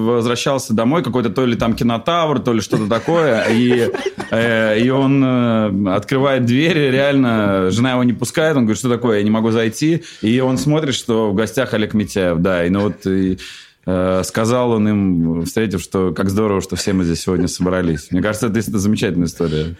возвращался домой, какой-то то ли там кинотавр, то ли что-то такое, и он открывает дверь, реально, жена его не пускает, он говорит, что такое, я не могу зайти, и он смотрит, что в гостях Олег Митяев, да, и ну вот... сказал он им, встретив, что как здорово, что все мы здесь сегодня собрались. Мне кажется, это замечательная история.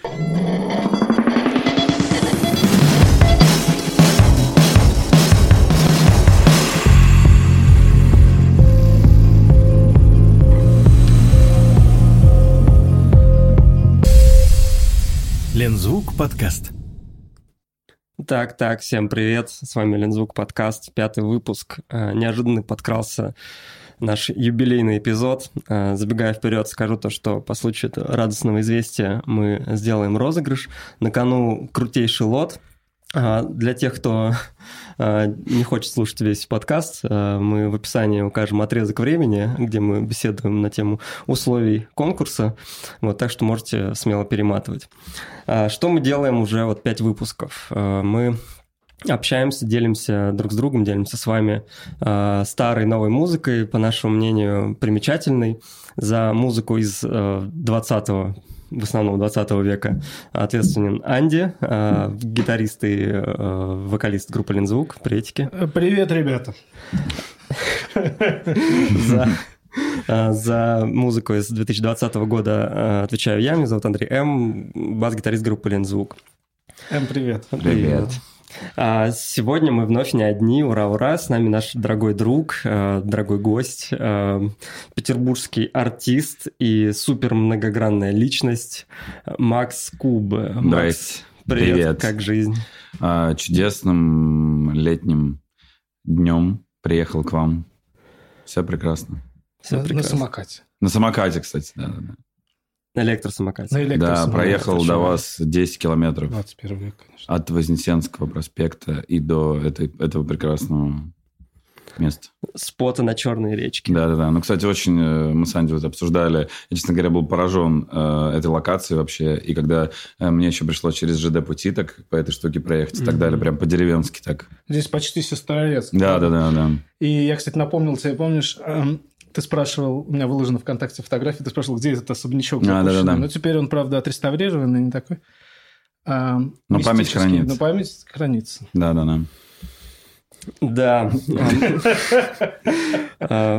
Лензвук подкаст. Так, всем привет. С вами Лензвук подкаст, 5-й выпуск. Неожиданно подкрался наш юбилейный эпизод. Забегая вперед, скажу то, что по случаю радостного известия мы сделаем розыгрыш. На кону крутейший лот. Для тех, кто не хочет слушать весь подкаст, мы в описании укажем отрезок времени, где мы беседуем на тему условий конкурса, вот, так что можете смело перематывать. Что мы делаем уже вот 5 выпусков? Мы общаемся, делимся друг с другом, делимся с вами старой, новой музыкой, по нашему мнению, примечательной, за музыку из 20-го, в основном 20 века, ответственен Анди, гитарист и вокалист группы «Лензвук». Приветики. Привет, ребята. За музыку из 2020 года отвечаю я, меня зовут Андрей М., бас-гитарист группы «Лензвук». М, привет. Привет. Сегодня мы вновь не одни, ура-ура, с нами наш дорогой друг, дорогой гость, петербургский артист и супер многогранная личность Макс Куб. Макс, привет, как жизнь? Чудесным летним днем приехал к вам, все прекрасно. Все прекрасно. На самокате, кстати, да. На электросамокате. Да, проехал до вас 10 километров. 21 век, конечно. От Вознесенского проспекта и до этого прекрасного места. Спота на Черной речке. Да. Ну, кстати, очень мы с Анди вот обсуждали. Я, честно говоря, был поражен этой локацией вообще. И когда мне еще пришло через ЖД пути так по этой штуке проехать и так далее, прям по-деревенски так. Здесь почти Сестрорецк. Да. И я, кстати, напомнил тебе, помнишь... Ты спрашивал, у меня выложена ВКонтакте фотография, ты спрашивал, где этот особнячок запущенный. Да. Но теперь он, правда, отреставрированный, не такой. Но память хранится. Да. Да.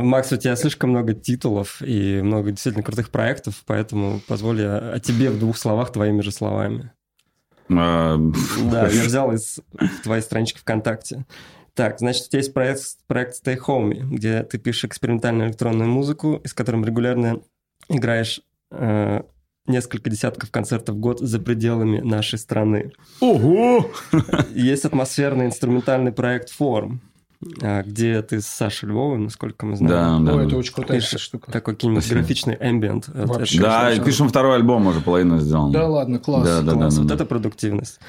Макс, у тебя слишком много титулов и много действительно крутых проектов, поэтому позволь я о тебе в 2 словах твоими же словами. Да, я взял из твоей странички ВКонтакте. Так, значит, у тебя есть проект Stayhomie, где ты пишешь экспериментальную электронную музыку, с которым регулярно играешь несколько десятков концертов в год за пределами нашей страны. Ого! Есть атмосферный инструментальный проект Form, где ты с Сашей Львовым, насколько мы знаем. Да. Ой, это очень крутая штука. Такой кинематографичный эмбиент. Да, и пишем 2-й альбом, уже половину сделан. Да ладно, класс. Да. Вот это продуктивность.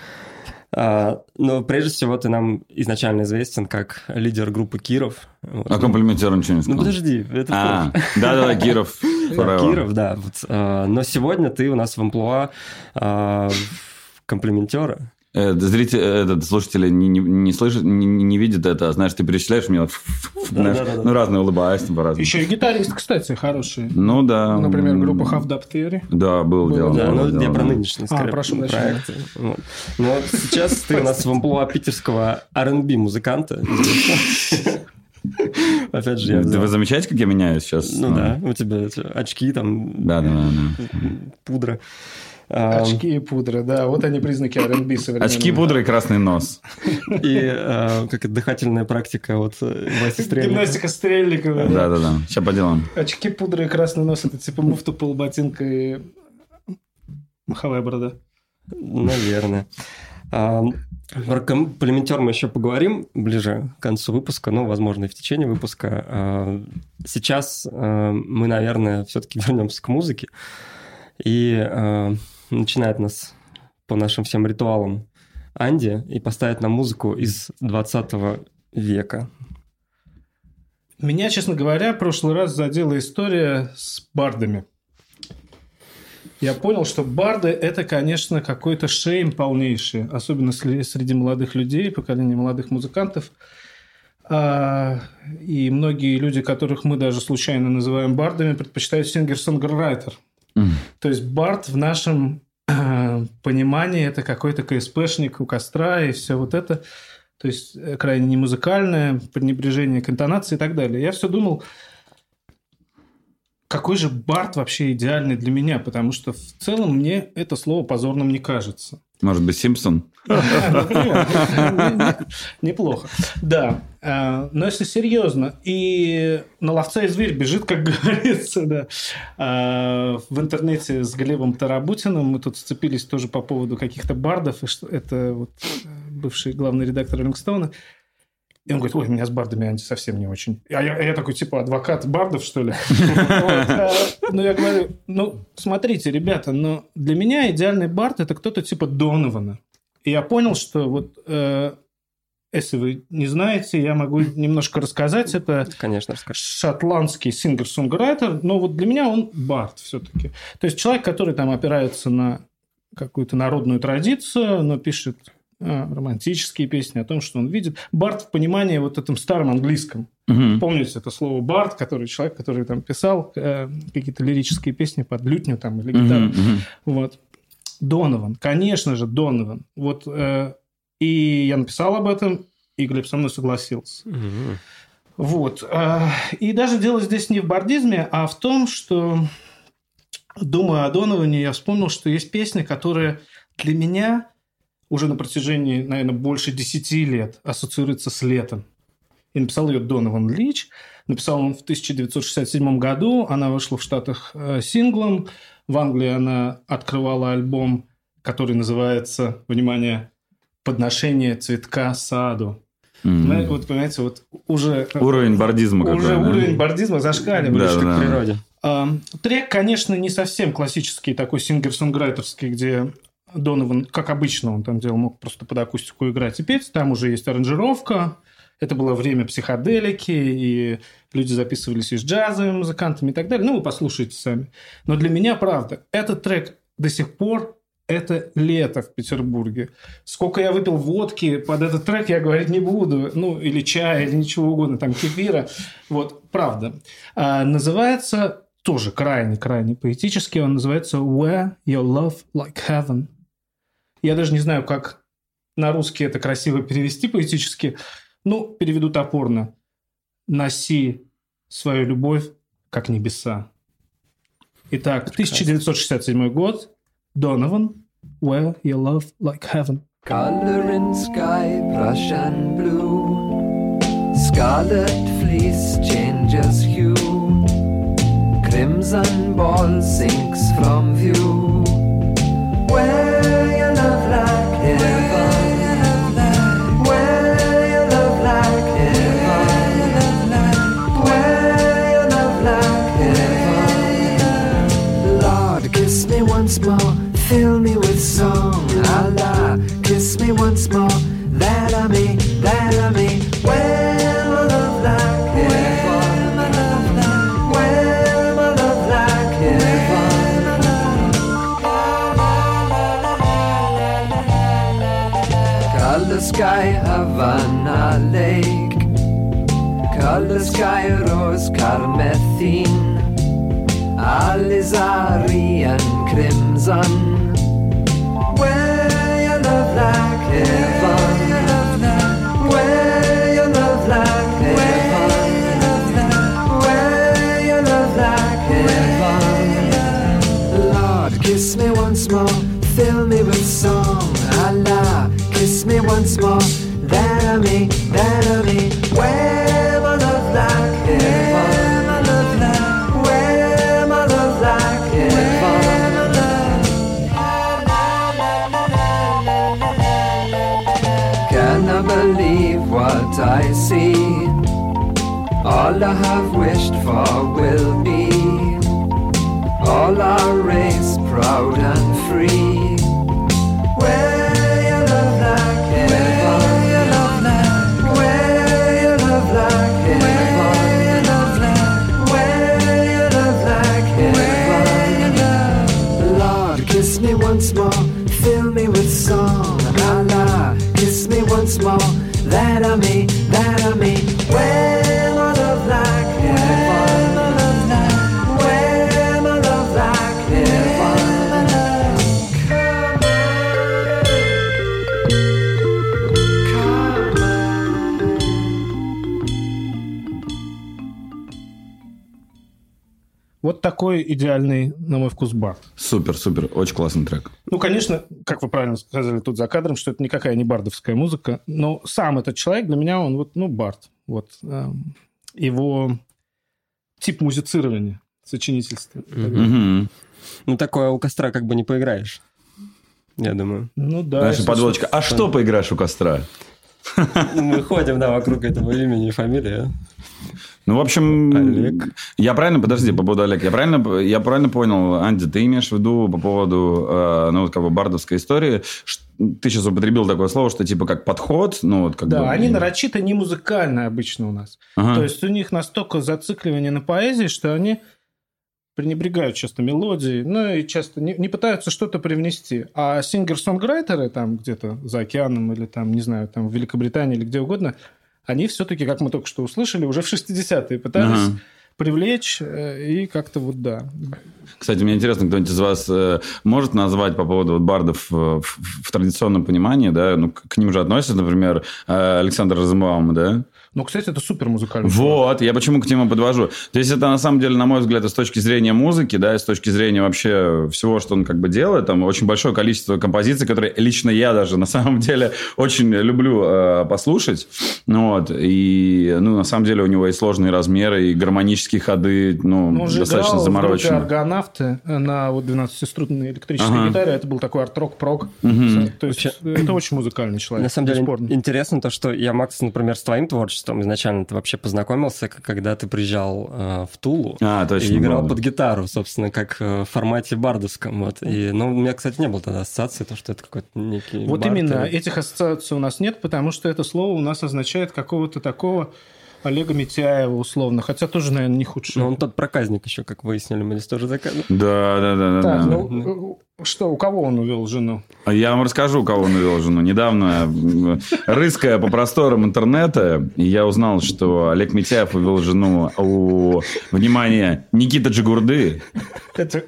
Но прежде всего ты нам изначально известен как лидер группы Киров. А Комплиментер ничего не сказал. Ну подожди, это Да, Киров. Киров, да. Но сегодня ты у нас в амплуа Комплиментера. Слушатели не слышат, не видят это, знаешь, ты перечисляешь мне, ну, разные улыбаясь, по-разному. Еще и гитарист, кстати, хороший. Ну, да. Например, группа Half-Dapt Theory. Да, был дело. Да, но я про нынешний, скорее, проект. Но сейчас ты у нас в амплуа питерского R&B-музыканта. Опять же, вы замечаете, как я меняюсь сейчас? Ну, да, у тебя очки там, пудра. Очки и пудра, да. Вот они признаки R&B современного. Очки, пудра и красный нос. И как дыхательная практика вот Васи Стрельникова. Гимнастика Стрельникова. Да. Сейчас по делам. Очки, пудра и красный нос – это типа муфта, полуботинка и маховая борода. Наверное. Про Комплиментер мы еще поговорим ближе к концу выпуска, но, возможно, и в течение выпуска. Сейчас мы, наверное, все-таки вернемся к музыке. И начинает нас по нашим всем ритуалам Анди и поставит нам музыку из 20 века. Меня, честно говоря, в прошлый раз задела история с бардами. Я понял, что барды – это, конечно, какой-то шейм полнейший, особенно среди молодых людей, поколения молодых музыкантов. И многие люди, которых мы даже случайно называем бардами, предпочитают сингер-сонграйтер. Mm. То есть бард в нашем понимании это какой-то КСПшник у костра и все вот это. То есть крайне немузыкальное, пренебрежение к интонации и так далее. Я все думал, какой же бард вообще идеальный для меня, потому что в целом мне это слово позорным не кажется. Может быть, Симпсон? Неплохо. Да. Но если серьезно, и на ловца и зверь бежит, как говорится, да. В интернете с Глебом Тарабутиным мы тут сцепились тоже по поводу каких-то бардов. Это вот бывший главный редактор Лингстона. И он говорит, ой, меня с бардами они совсем не очень. А я такой, типа, адвокат бардов, что ли? Ну, я говорю, ну, смотрите, ребята, но для меня идеальный бард – это кто-то типа Донована. И я понял, что вот, если вы не знаете, я могу немножко рассказать. Это шотландский сингер-сонграйтер, но вот для меня он бард все-таки. То есть, человек, который там опирается на какую-то народную традицию, но пишет... романтические песни о том, что он видит. Бард в понимании вот этом старом английском. Uh-huh. Помните это слово бард, который человек, который там писал какие-то лирические песни под лютню там, или гитару. Uh-huh. Uh-huh. Вот. Донован. Конечно же, Донован. Вот, и я написал об этом, и Глеб со мной согласился. Uh-huh. Вот. И даже дело здесь не в бардизме, а в том, что, думая о Доноване, я вспомнил, что есть песни, которые для меня... уже на протяжении, наверное, больше 10 лет ассоциируется с летом. И написал ее Донован Лич. Написал он в 1967 году. Она вышла в Штатах синглом. В Англии она открывала альбом, который называется, внимание, «Подношение цветка саду». Mm-hmm. Вот, понимаете, вот уже... Уровень бардизма. Уже уровень бардизма зашкаливает. Да, да, к природе. Трек, конечно, не совсем классический, такой сингер-сонграйтерский, где... Донован, как обычно, он там делал, мог просто под акустику играть и петь. Там уже есть аранжировка. Это было время психоделики, и люди записывались и с джазовыми музыкантами и так далее. Ну, вы послушайте сами. Но для меня, правда, этот трек до сих пор это лето в Петербурге. Сколько я выпил водки под этот трек, я говорить не буду. Ну, или чая, или ничего угодно, там, кефира. Вот, правда. А называется тоже крайне-крайне поэтически. Он называется «Where your love like heaven». Я даже не знаю, как на русский это красиво перевести поэтически. Ну, переведу топорно. «Носи свою любовь, как небеса». Итак, 1967 год. Донован. «Where your love like heaven». Color in sky, Russian blue. Scarlet fleece changes hue. Crimson ball sinks from view. Where you love like heaven. Lord, kiss me once more, fill me with song. Allah, kiss me once more, that I may, that I may. Where you love like heaven. Sky Havana Lake, color sky rose carmethine, alizari and crimson. Where you love like heaven, where you love like heaven, where you love like heaven. Lord, kiss me once more, fill me with song. Allah, kiss me once more, that I may, where my love like heaven, where my love like heaven. Can I believe what I see? All I have wished for will be. All our race proud and free. Where once more, fill me with song. Allah, kiss me once more, that I may, that I may. Вот такой идеальный, на мой вкус, бар. Супер, супер. Очень классный трек. Ну, конечно, как вы правильно сказали тут за кадром, что это никакая не бардовская музыка, но сам этот человек для меня, он вот, ну, бард. Вот. Его тип музицирования, сочинительства. Mm-hmm. Ну, такое у костра как бы не поиграешь, я думаю. Ну, да. Наша подводочка. А что поиграешь у костра? Мы ходим, да, вокруг этого имени и фамилии. Ну, в общем... Олег. Я правильно... Подожди, по поводу Олега. Я правильно понял, Анди, ты имеешь в виду по поводу, ну, вот, как бы, бардовской истории. Ты сейчас употребил такое слово, что, типа, как подход, ну, вот, как да, бы... Да, они нарочито не музыкальные обычно у нас. Ага. То есть, у них настолько зацикливание на поэзии, что они пренебрегают часто мелодией, ну, и часто не пытаются что-то привнести. А сингер-сонграйтеры там где-то за океаном или там, не знаю, там в Великобритании или где угодно... Они все-таки, как мы только что услышали, уже в 60-е пытались привлечь и как-то вот да. Кстати, мне интересно, кто-нибудь из вас может назвать по поводу вот бардов в традиционном понимании, да? Ну, к ним же относятся, например, Александр Розенбаум, да? Ну, кстати, это супер музыкальный. Вот, я почему к нему подвожу. То есть, это, на самом деле, на мой взгляд, с точки зрения музыки, да, и с точки зрения вообще всего, что он как бы делает, там очень большое количество композиций, которые лично я даже, на самом деле, очень люблю послушать. Вот, и, ну, на самом деле, у него и сложные размеры, и гармонические ходы, ну, достаточно замороченные. Он же играл в группе «Аргонавты» на вот 12-струнной электрической гитаре. Это был такой арт-рок-прок. Угу. То есть, это очень музыкальный человек. На самом деле, интересно то, что я, Макс, например, с твоим творчеством изначально ты вообще познакомился, когда ты приезжал в Тулу и играл под гитару, собственно, как в формате бардовском. Вот. И, ну, у меня, кстати, не было тогда ассоциации, то, что это какой-то некий вот бард. Именно этих ассоциаций у нас нет, потому что это слово у нас означает какого-то такого Олега Митяева условно, хотя тоже, наверное, не худший. Но он тот проказник еще, как выяснили, мы здесь тоже заказывали. Да. Так, ну, что, у кого он увел жену? Я вам расскажу, у кого он увел жену. Недавно, рыская по просторам интернета, я узнал, что Олег Митяев увел жену у, внимание, Никиты Джигурды.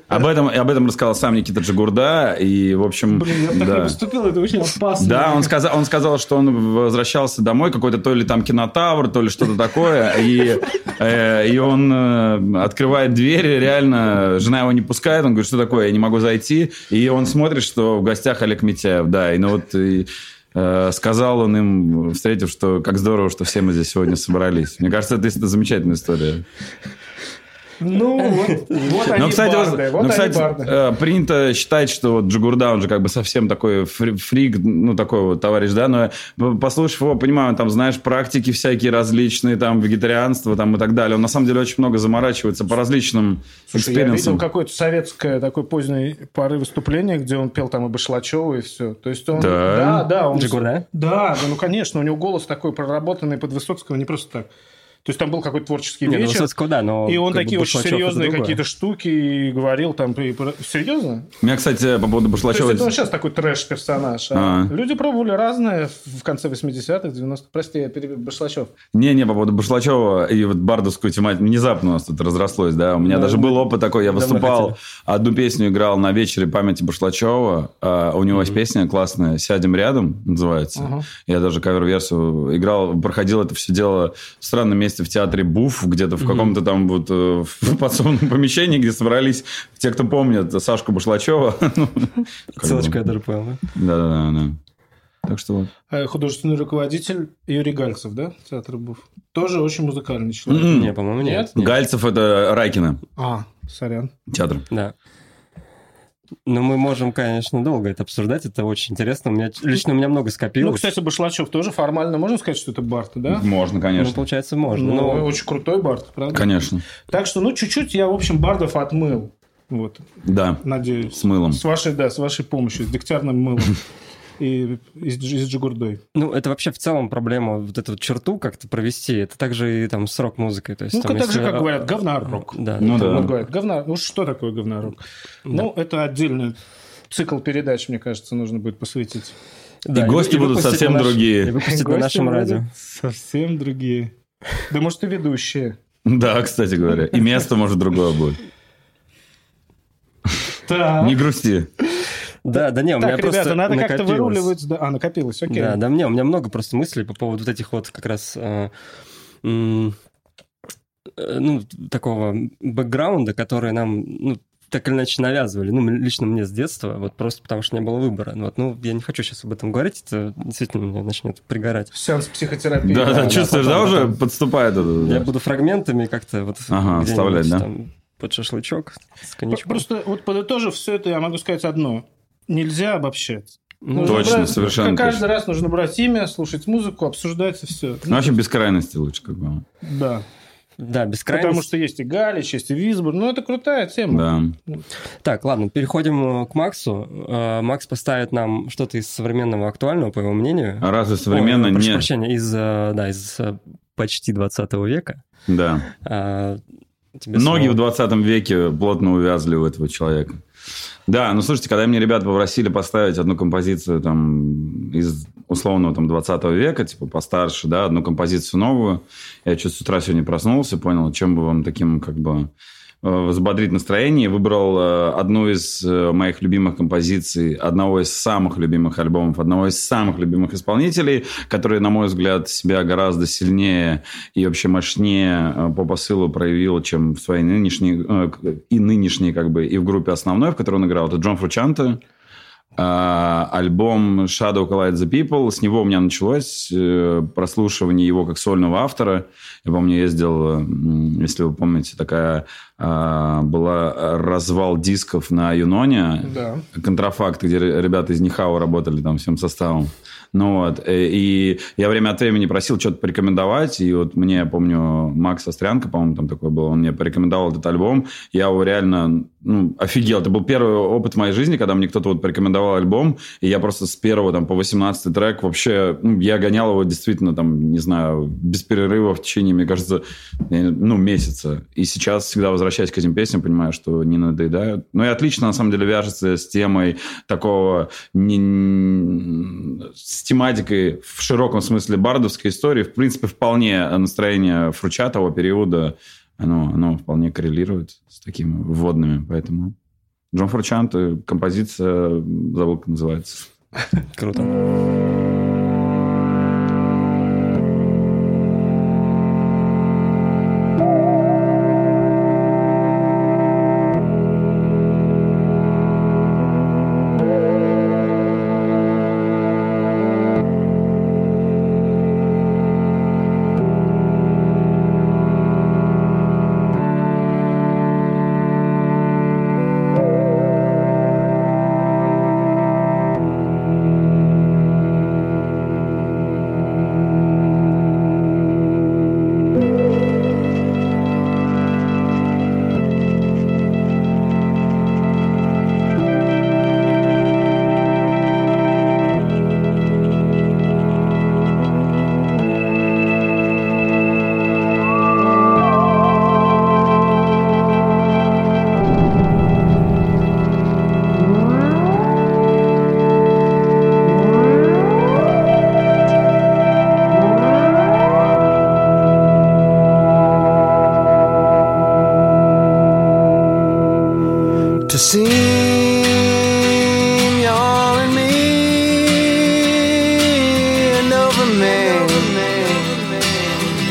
Об этом рассказал сам Никита Джигурда. И, в общем... Блин, я так не поступил, это очень опасно. Да, он сказал, что он возвращался домой, какой-то то ли там кинотавр, то ли что-то такое. И он открывает дверь, реально, жена его не пускает. Он говорит, что такое, я не могу зайти. И он смотрит, что в гостях Олег Митяев, да. И, ну, вот, сказал он им, встретив, что как здорово, что все мы здесь сегодня собрались. Мне кажется, это замечательная история. Ну, вот они, кстати, барды. Кстати, принято считать, что вот Джигурда, он же как бы совсем такой фрик, ну, такой вот товарищ, да, но послушав его, понимаю, там, знаешь, практики всякие различные, там, вегетарианство, там, и так далее. Он, на самом деле, очень много заморачивается по различным экспериментам. Я видел какое-то советское такое позднее поры выступление, где он пел там и Башлачева, и все. То есть он... Да. Джигурда? Да, ну, конечно, у него голос такой проработанный под Высоцкого, не просто так. То есть, там был какой-то творческий вечер, но и он такие очень серьезные какие-то штуки и говорил там... Серьезно? У меня, кстати, по поводу Башлачева... То есть, это он сейчас такой трэш-персонаж. А? Люди пробовали разное в конце 80-х, 90-х. Прости, я перебил Башлачев. Не, по поводу Башлачева и вот бардовскую тематику. Внезапно у нас тут разрослось, да. У меня даже был опыт такой. Я выступал, одну песню играл на вечере памяти Башлачева. У него есть песня классная «Сядем рядом» называется. Я даже кавер-версию играл, проходил это все дело в странном месте, в театре Буф, где-то в каком-то там вот в подсобном помещении, где собрались те, кто помнят Сашку Башлачева. Ссылочка я даже понял, да? Так что вот. Художественный руководитель Юрий Гальцев, да? Театр Буф. Тоже очень музыкальный человек. Не, по-моему, нет. Гальцев – это Райкина. Сорян. Театр. Да. Ну, мы можем, конечно, долго это обсуждать. Это очень интересно. У меня много скопилось. Ну, кстати, Башлачев тоже формально можно сказать, что это бард, да? Можно, конечно. Ну, получается, можно. Но очень крутой бард, правда? Конечно. Так что, чуть-чуть я, в общем, бардов отмыл. Вот. Да. Надеюсь. С мылом. С вашей помощью, с дегтярным мылом. И с Джигурдой. Ну, это вообще в целом проблема, вот эту черту как-то провести. Это также и там с рок-музыкой. То есть, там, так же, как говорят, говнорок. Да. Говорят, говнорок. Ну, что такое говнорок? Да. Ну, это отдельный цикл передач, мне кажется, нужно будет посвятить. Да, и гости будут совсем другие. И выпустить на нашем радио. Совсем другие. Да, может, и ведущие. Да, кстати говоря. И место, может, другое будет. Не грусти. Да, у меня просто накопилось. Так, ребята, надо как-то выруливать. Накопилось, окей. Да, у меня много просто мыслей по поводу вот этих вот как раз такого бэкграунда, который нам, так или иначе навязывали, лично мне с детства, вот просто потому что не было выбора. Я не хочу сейчас об этом говорить, это действительно меня начнет пригорать. Сеанс психотерапии. Да, чувствуешь, уже подступает это. Я буду фрагментами как-то вставлять, да? Под шашлычок с коньячком. Просто подытожив все это, я могу сказать одно. Нельзя обобщать. Совершенно каждый раз нужно брать имя, слушать музыку, обсуждать и все. Вообще без крайности лучше, как бы. Да, бескрайность. Потому что есть и Галич, есть и Визбор. Это крутая тема. Да. Так, ладно, переходим к Максу. Макс поставит нам что-то из современного актуального, по его мнению. А разве современно нет? Прошу прощения, из почти 20 века. Да. Многие в 20 веке плотно увязли у этого человека. Да, слушайте, когда мне ребята попросили поставить одну композицию из условного 20 века, постарше, да, одну композицию новую, я с утра сегодня проснулся, понял, чем бы вам таким взбодрить настроение, выбрал одну из моих любимых композиций, одного из самых любимых альбомов, одного из самых любимых исполнителей, который, на мой взгляд, себя гораздо сильнее и вообще мощнее по посылу проявил, чем в своей нынешней, и в группе основной, в которой он играл. Это Джон Фрушанте. Альбом Shadow Collides the People. С него у меня началось прослушивание его как сольного автора. Я помню, ездил, если вы помните, такая была развал дисков на Юноне. Да. Контрафакт, где ребята из Нихау работали всем составом. И я время от времени просил что-то порекомендовать. И мне, я помню, Макс Острянко, по-моему, такой был, он мне порекомендовал этот альбом. Я его реально офигел. Это был первый опыт в моей жизни, когда мне кто-то порекомендовал альбом. И я просто с первого по 18 трек вообще... я гонял его действительно, без перерыва в течение, мне кажется, месяца. И сейчас, всегда возвращаясь к этим песням, понимаю, что не надоедают. И отлично, на самом деле, вяжется с темой такого... с тематикой в широком смысле бардовской истории, в принципе, вполне настроение Фруча того периода, оно вполне коррелирует с такими вводными. Поэтому Джон Фрушанте, композиция, забыл, как называется. Круто.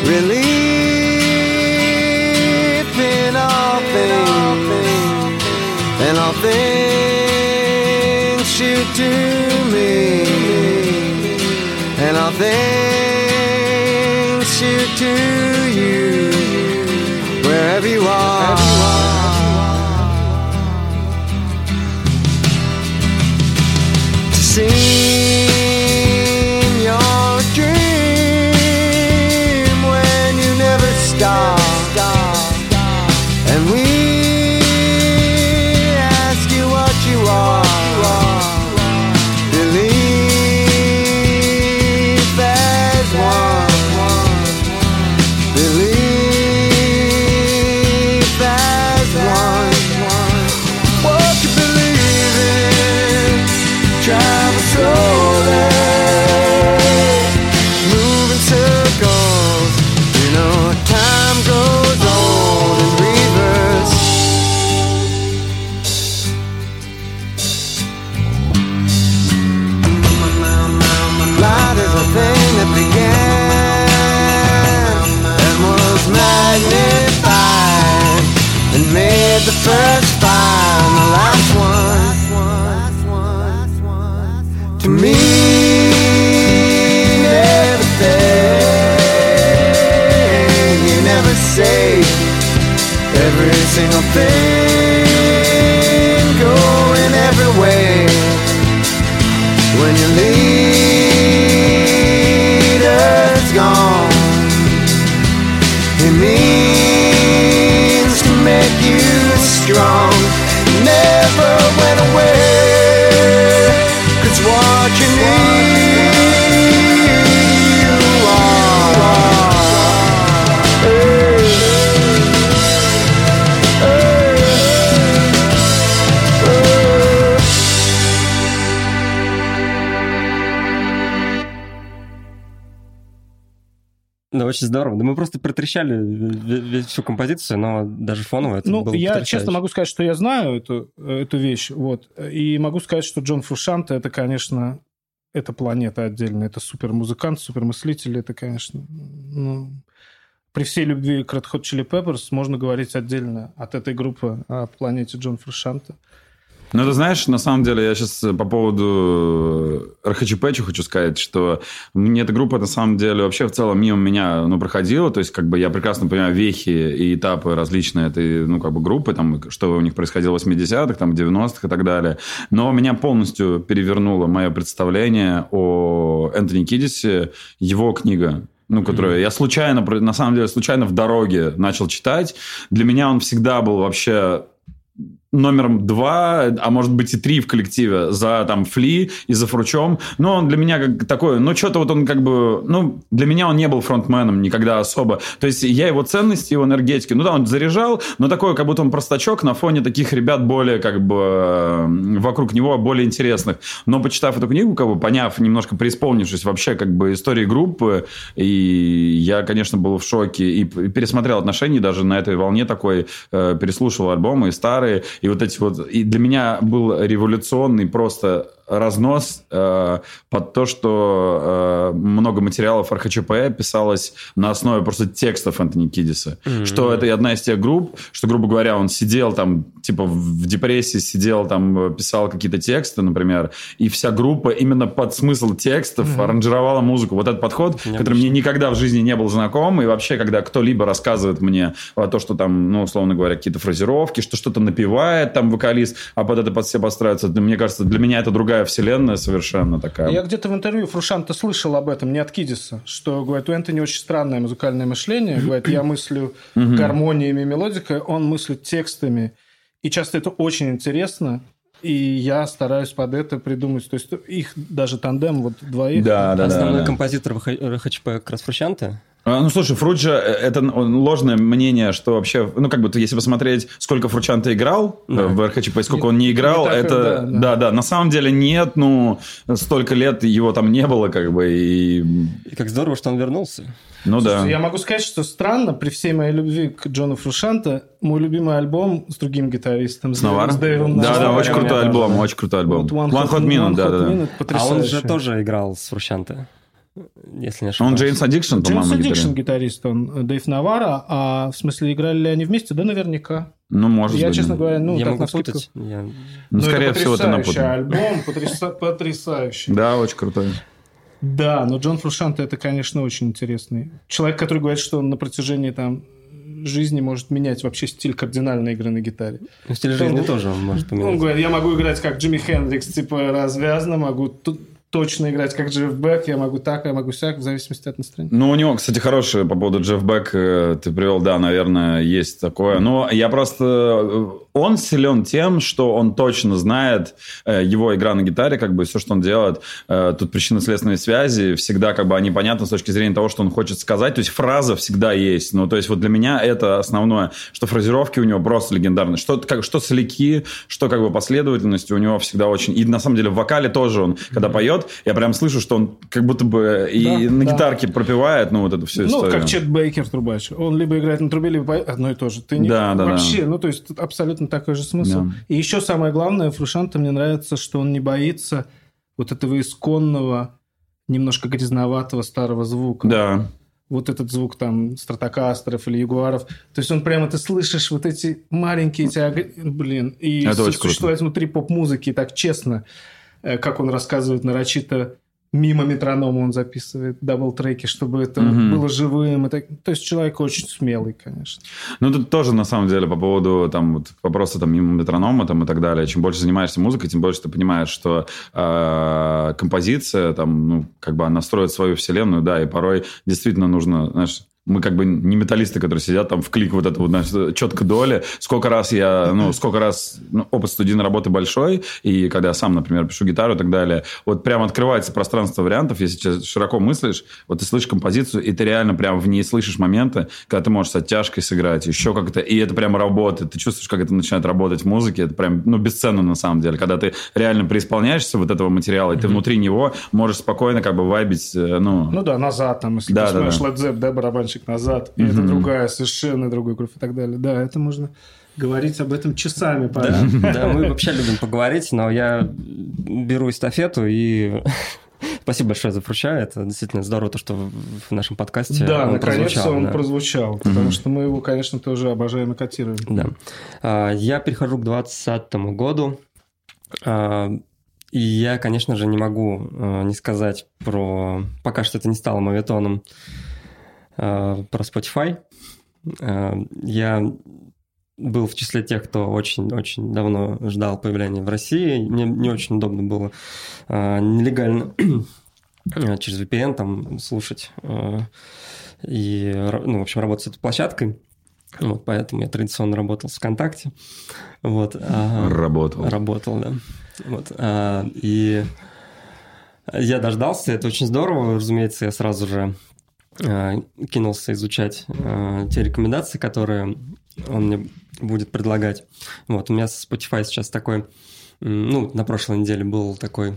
Believe that did the first five and the last one. To me, everything you never say, every single thing going every way. When your leader's gone, it means to make you strong. Never went away, 'cause what you need, you are. Hey. Hey. Hey. Да, очень здорово. Да мы просто протрещали всю композицию, но даже фоново это было потрясающе. Я честно могу сказать, что я знаю эту вещь, вот, и могу сказать, что Джон Фрушанте, это, конечно, это планета отдельная, это супермузыкант, супермыслитель, это, конечно, при всей любви к Red Hot Chili Peppers можно говорить отдельно от этой группы о планете Джон Фрушанте. Ну, ты знаешь, на самом деле, я сейчас по поводу РХЧПЧ хочу сказать, что мне эта группа, на самом деле, вообще в целом мимо меня, проходила. То есть, как бы, я прекрасно понимаю вехи и этапы различные этой, группы, там, что у них происходило в 80-х, там, 90-х и так далее. Но меня полностью перевернуло мое представление о Энтони Киддисе, его книга. Которую я случайно, на самом деле, случайно в дороге начал читать. Для меня он всегда был вообще... номером 2, а может быть и 3 в коллективе за там Фли и за Фручом. Но он для меня как такой... для меня он не был фронтменом никогда особо. То есть я его ценности, его энергетики... он заряжал, но такой, как будто он простачок на фоне таких ребят более, вокруг него более интересных. Но почитав эту книгу, поняв, немножко преисполнившись вообще, истории группы, и я, конечно, был в шоке и пересмотрел отношения даже на этой волне такой, переслушал альбомы и старые, и и для меня был революционный просто разнос под то, что много материалов РХЧП писалось на основе просто текстов Энтони Киддиса. Mm-hmm. Что это одна из тех групп, что, грубо говоря, он сидел там, в депрессии сидел там, писал какие-то тексты, например, и вся группа именно под смысл текстов аранжировала музыку. Вот этот подход, который мне никогда в жизни не был знаком, и вообще, когда кто-либо рассказывает мне то, что там, условно говоря, какие-то фразировки, что что-то напевает там вокалист, а под это под все подстраивается, мне кажется, для меня это другая вселенная совершенно такая. Я где-то в интервью Фрушанте слышал об этом, не от Киддиса, что, говорит, у Энтони очень странное музыкальное мышление. Говорит, я мыслю гармониями, мелодикой, он мыслит текстами. И часто это очень интересно, и я стараюсь под это придумать. То есть их даже тандем, двоих. Основной композитор РХЧП как раз Фрушанте. Слушай, Фруджа, это ложное мнение, что вообще, если посмотреть, сколько Фрушанте играл в РХЧП, сколько он не играл, на самом деле нет, столько лет его там не было, И как здорово, что он вернулся. Слушай, да. Я могу сказать, что странно, при всей моей любви к Джону Фрушанте, мой любимый альбом с другим гитаристом. С Навара? Очень крутой альбом, One Hot Minute, А он же тоже играл с Фрушанте. Если не ошибаюсь. Он Джеймс Аддикшн, по-моему, гитарист. Он Дэйв Навара. А в смысле, играли ли они вместе? Да, наверняка. Может быть. Честно говоря, я так напутать. Скорее всего, ты напутал. Потрясающий альбом, потрясающий. Да, очень крутой. Да, но Джон Фрушанте, это, конечно, очень интересный. Человек, который говорит, что он на протяжении жизни может менять вообще стиль кардинальной игры на гитаре. Стиль жизни тоже он может поменять. Он говорит, я могу играть как Джимми Хендрикс, развязно, могу... точно играть, как Джефф Бэк, я могу так, я могу сяк, в зависимости от настроения. У него, кстати, хорошее по поводу Джефф Бэк, ты привел, наверное, есть такое. Но я просто... Он силен тем, что он точно знает, его игра на гитаре, все, что он делает, тут причинно-следственные связи, всегда они понятны с точки зрения того, что он хочет сказать, то есть фраза всегда есть. Для меня это основное, что фразировки у него просто легендарные, что соляки, что последовательность у него всегда очень... И на самом деле в вокале тоже он, когда поет, я прям слышу, что он как будто бы на гитарке пропевает, эту всю историю. Как Чет Бейкер трубач. Он либо играет на трубе, либо поет одно и то же. Ты не вообще, то есть тут абсолютно такой же смысл. Да. И еще самое главное, Фрушанте мне нравится, что он не боится этого исконного, немножко грязноватого старого звука. Да. вот этот звук там стратокастеров или ягуаров. То есть он прямо, ты слышишь вот эти маленькие... Блин, и существует внутри поп-музыки так честно, как он рассказывает нарочито. Мимо метронома он записывает дабл-треки, чтобы это было живым. Это... То есть человек очень смелый, конечно. Ну, тут тоже, на самом деле, по поводу там, вот, вопроса там, мимо метронома там, и так далее. Чем больше занимаешься музыкой, тем больше ты понимаешь, что композиция, там, ну, как бы она строит свою вселенную, да, и порой действительно нужно, знаешь... Мы как бы не металлисты, которые сидят там в клик вот это вот, значит, четко доли. Сколько раз опыт студийной работы большой, и когда я сам, например, пишу гитару и так далее, вот прям открывается пространство вариантов, если ты широко мыслишь, вот ты слышишь композицию, и ты реально прям в ней слышишь моменты, когда ты можешь с оттяжкой сыграть, еще как-то, и это прям работает, ты чувствуешь, как это начинает работать в музыке, это прям, ну, бесценно на самом деле, когда ты реально преисполняешься вот этого материала, и ты внутри него можешь спокойно как бы вайбить, ну... Ну да, назад там, если ты смотришь Led Zepp, да, барабанщик назад, и это другая, совершенно другой группа и так далее. Да, это можно говорить об этом часами. Да, мы вообще любим поговорить, но я беру эстафету и... Спасибо большое за Фруща, это действительно здорово, то, что в нашем подкасте он прозвучал. Да, наконец-то он прозвучал, потому что мы его, конечно, тоже обожаем и котируем. Да. Я перехожу к 2020 году, и я, конечно же, не могу не сказать про... Пока что это не стало моветоном, про Spotify. Я был в числе тех, кто очень-очень давно ждал появления в России. Мне не очень удобно было нелегально через VPN там слушать и, ну, в общем, работать с этой площадкой. Вот, поэтому я традиционно работал в ВКонтакте. Вот, работал, да. Вот, и я дождался, это очень здорово. Разумеется, я сразу же кинулся изучать те рекомендации, которые он мне будет предлагать. Вот, у меня со Spotify сейчас такой... Ну, на прошлой неделе был такой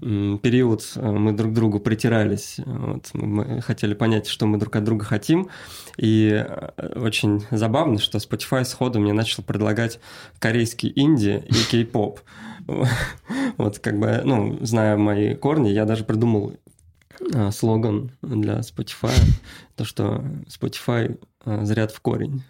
период, мы друг к другу притирались, вот, мы хотели понять, что мы друг от друга хотим, и очень забавно, что Spotify сходу мне начал предлагать корейский инди и кей-поп. Вот, как бы, ну, зная мои корни, я даже придумал слоган для Spotify, то, что Spotify заряд в корень.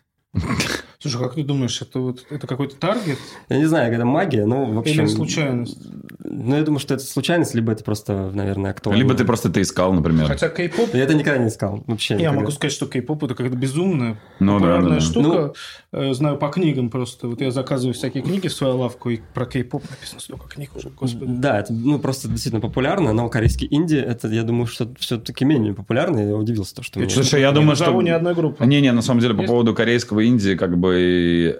Слушай, как ты думаешь, это какой-то таргет? Я не знаю, это магия, но в общем... Или случайность? Ну, я думаю, что это случайность, либо это просто, наверное, актуально. Либо ты искал, например. Хотя кей-поп... Я это никогда не искал, вообще. Я могу сказать, что кей-поп это какая-то безумная, популярная штука. Ну... Знаю по книгам просто. Вот я заказываю всякие книги в свою лавку, и про кей-поп написано столько книг уже, господи. Да, это, ну, просто действительно популярно, но корейский инди, это, я думаю, что все-таки менее популярно, я удивился, что... Слушай, я думаю, что... Ни одной группы. Не-не, на самом деле, по поводу корейского инди, как бы... И,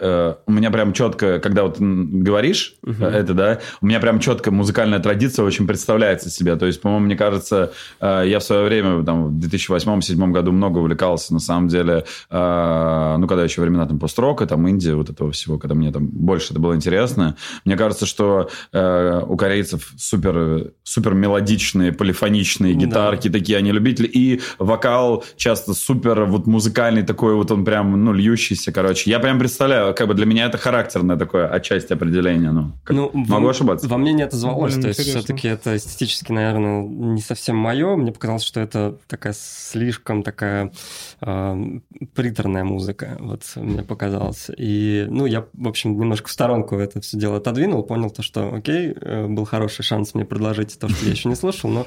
у меня прям четко, когда вот говоришь это, да, у меня прям четко музыкальная традиция очень представляется себе. То есть, по-моему, мне кажется, я в свое время, там, в 2008-2007 году много увлекался, на самом деле, ну, когда еще времена там пост-рока, там, инди, вот этого всего, когда мне там больше это было интересно. Мне кажется, что у корейцев супер мелодичные, полифоничные гитарки такие, они любители, и вокал часто супер вот музыкальный такой, вот он прям, ну, льющийся, короче. Я прям представляю, как бы для меня это характерное такое отчасти определение. Ну, могу ошибаться? Во мне не отозвалось. То есть все-таки это эстетически, наверное, не совсем мое. Мне показалось, что это такая слишком такая приторная музыка. Вот мне показалось. И, ну, я, в общем, немножко в сторонку это все дело отодвинул. Понял то, что окей, был хороший шанс мне предложить то, что я еще не слышал, но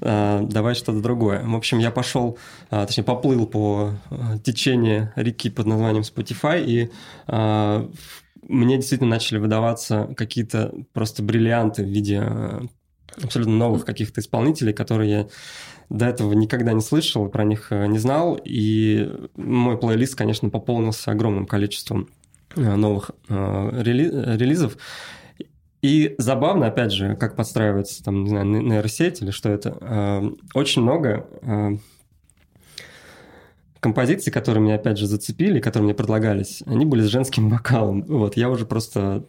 давай что-то другое. В общем, я пошел, точнее, поплыл по течению реки под названием Spotify, и мне действительно начали выдаваться какие-то просто бриллианты в виде абсолютно новых каких-то исполнителей, которые я до этого никогда не слышал, про них не знал, и мой плейлист, конечно, пополнился огромным количеством новых релизов. И забавно, опять же, как подстраивается там, не знаю, нейросеть или что это, очень много... композиции, которые меня, опять же, зацепили, которые мне предлагались, они были с женским вокалом. Вот, я уже просто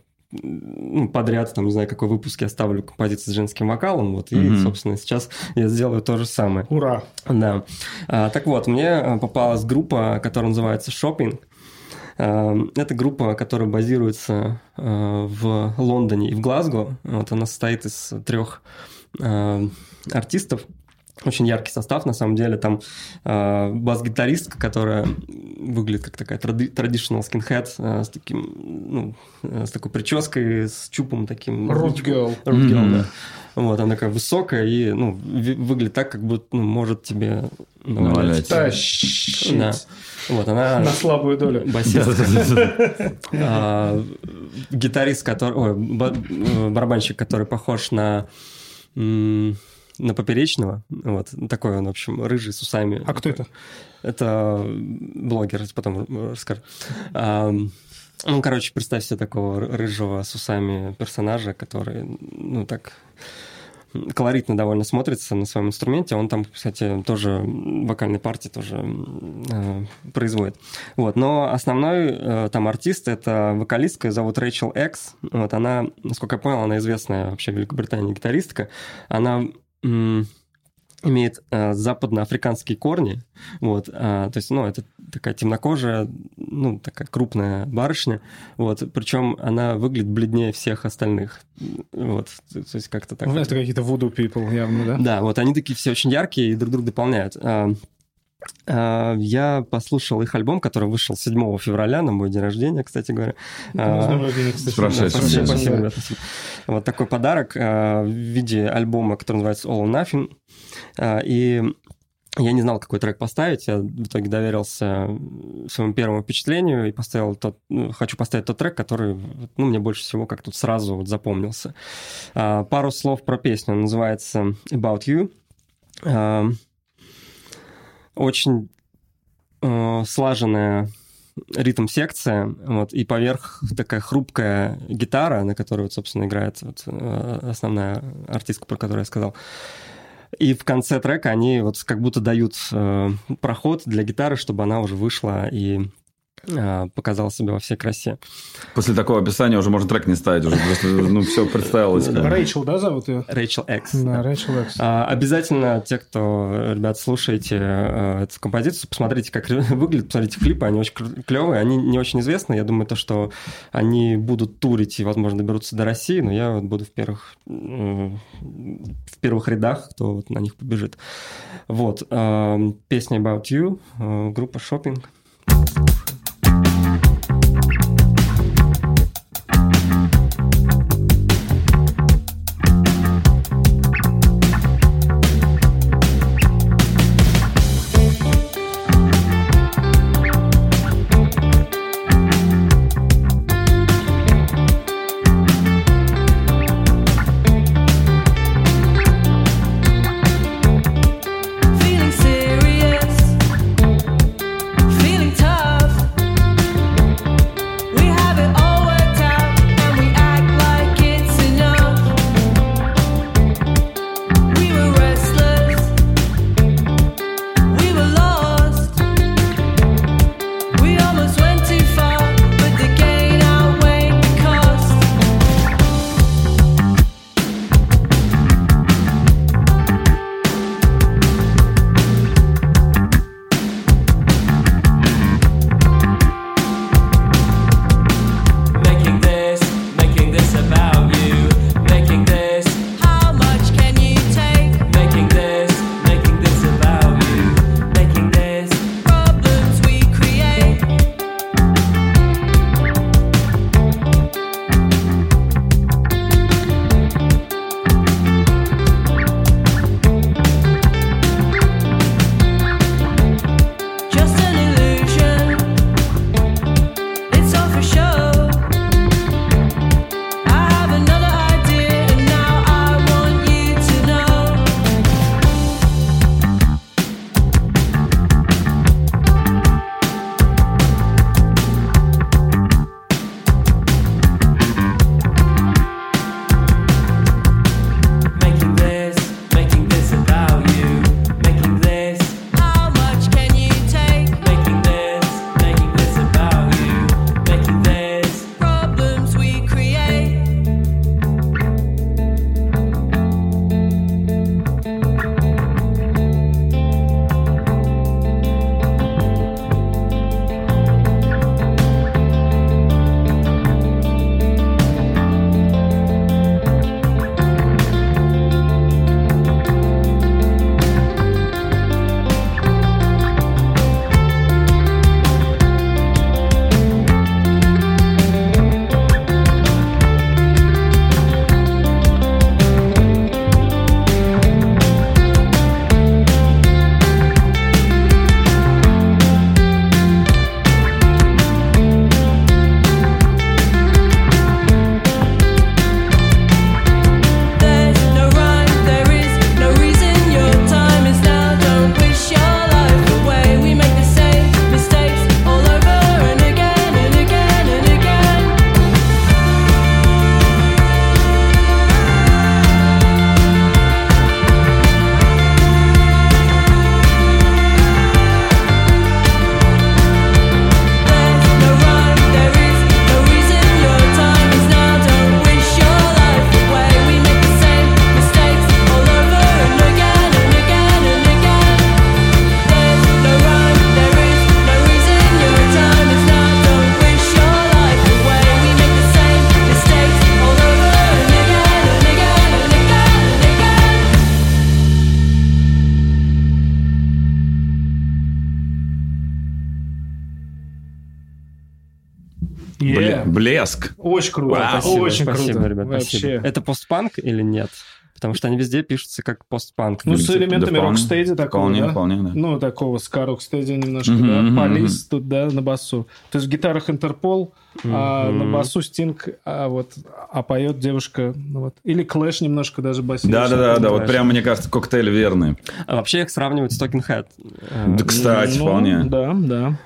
подряд, там, не знаю, какой выпуск я ставлю композиции с женским вокалом, вот, и, собственно, сейчас я сделаю то же самое. Ура! Да. Так вот, мне попалась группа, которая называется Shopping. Это группа, которая базируется в Лондоне и в Глазго. Вот, она состоит из 3 артистов. Очень яркий состав, на самом деле. Там бас-гитаристка, которая выглядит как такая traditional skinhead, с таким, ну, с такой прической, с чупом таким. Root girl, да. Вот, она такая высокая и, ну, выглядит так, как будто, ну, может тебе навалять. Тащить. Да. Вот, она... На слабую долю. Басистка. Гитарист, который... Барабанщик, который похож на Поперечного. Вот. Такой он, в общем, рыжий, с усами. А кто это? Это блогер, потом расскажу. Ну, короче, представь себе такого рыжего с усами персонажа, который, ну, так колоритно довольно смотрится на своем инструменте. Он там, кстати, тоже вокальной партии тоже производит. Вот. Но основной там артист — это вокалистка, ее зовут Рэйчел Экс. Вот. Она, насколько я понял, она известная вообще в Великобритании гитаристка. Она... имеет западноафриканские корни, вот, то есть, ну, это такая темнокожая, ну, такая крупная барышня, вот, причем она выглядит бледнее всех остальных, вот, то есть как-то так. Ну, это какие-то voodoo people явно, да? Да, вот, они такие все очень яркие и друг друга дополняют. Я послушал их альбом, который вышел 7 февраля, на мой день рождения, кстати говоря. Спасибо. Вот такой подарок в виде альбома, который называется All or Nothing. И я не знал, какой трек поставить. Я в итоге доверился своему первому впечатлению и поставил хочу поставить тот трек, который, ну, мне больше всего как тут сразу вот запомнился. Пару слов про песню. Она называется About You. Очень слаженная ритм-секция, вот, и поверх такая хрупкая гитара, на которой, вот, собственно, играет вот основная артистка, про которую я сказал. И в конце трека они вот как будто дают проход для гитары, чтобы она уже вышла и показал себя во всей красе. После такого описания уже можно трек не ставить, уже просто, ну, все представилось. Рэйчел, да, зовут ее? Рэйчел Экс. Да, Рэйчел Экс. Обязательно те, кто, ребят, слушаете эту композицию, посмотрите, как выглядит, посмотрите клипы, они очень клевые, они не очень известны, я думаю, то, что они будут турить и, возможно, доберутся до России, но я вот буду в первых рядах, кто вот на них побежит. Вот. Песня About You, группа Shopping. Блеск. Очень круто. Вау. Спасибо, очень спасибо, круто. Ребят, спасибо. Это постпанк или нет? Потому что они везде пишутся как постпанк. Ну, с элементами рокстеди такого, вполне, да? Вполне, да. Ну, такого ска рокстеди немножко, да. Полис тут, да, на басу. То есть в гитарах Интерпол, а на басу Стинг, а поет девушка. Вот. Или Клэш немножко даже басит. Да-да-да, вот прям, мне кажется, коктейль верный. А вообще их сравнивают с Talking Head. Да, кстати, вполне. Да, да.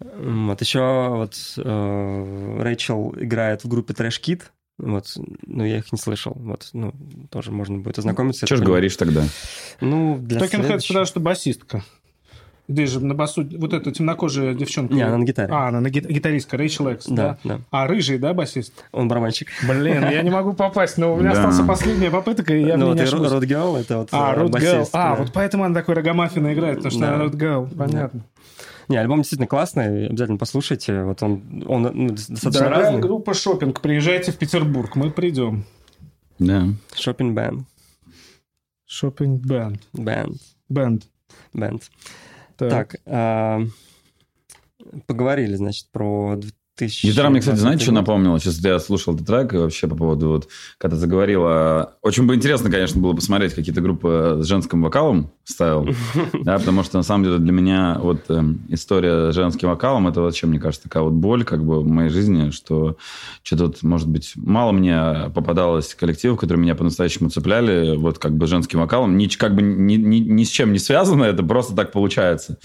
Вот еще вот Рэйчел играет в группе Trash Kid. Вот, но я их не слышал. Вот, ну, тоже можно будет ознакомиться. Что ж говоришь тогда? Ну, для Talking Heads, потому что басистка. Здесь же на басу вот эта темнокожая девчонка. Не, она на гитаре. А, она на гитаристка, Рэйчел Экс, да, да? Да. А рыжий, да, басист? Он барабанщик. Блин, я не могу попасть, но у меня осталась последняя попытка, и я в меня ошибся. Ну, вот и Road Girl, это вот басист. А, вот поэтому она такой рогомафиной играет, потому что она Road Girl, понятно. Не, альбом действительно классный, обязательно послушайте. Вот он достаточно дорогая разный. Группа Shopping, приезжайте в Петербург, мы придем. Да. Shopping Band. Shopping Band. Band. Band. Band. Так, поговорили, значит, про 2000... Гитара мне, кстати, знаете, что напомнила? Сейчас я слушал этот трек и вообще по поводу, вот, когда заговорила... Очень бы интересно, конечно, было посмотреть какие-то группы с женским вокалом ставил, да, потому что, на самом деле, для меня вот история с женским вокалом, это вообще, мне кажется, такая вот боль как бы в моей жизни, что что-то, вот, может быть, мало мне попадалось коллективов, которые меня по-настоящему цепляли, вот как бы женским вокалом, ни с чем не связано, это просто так получается.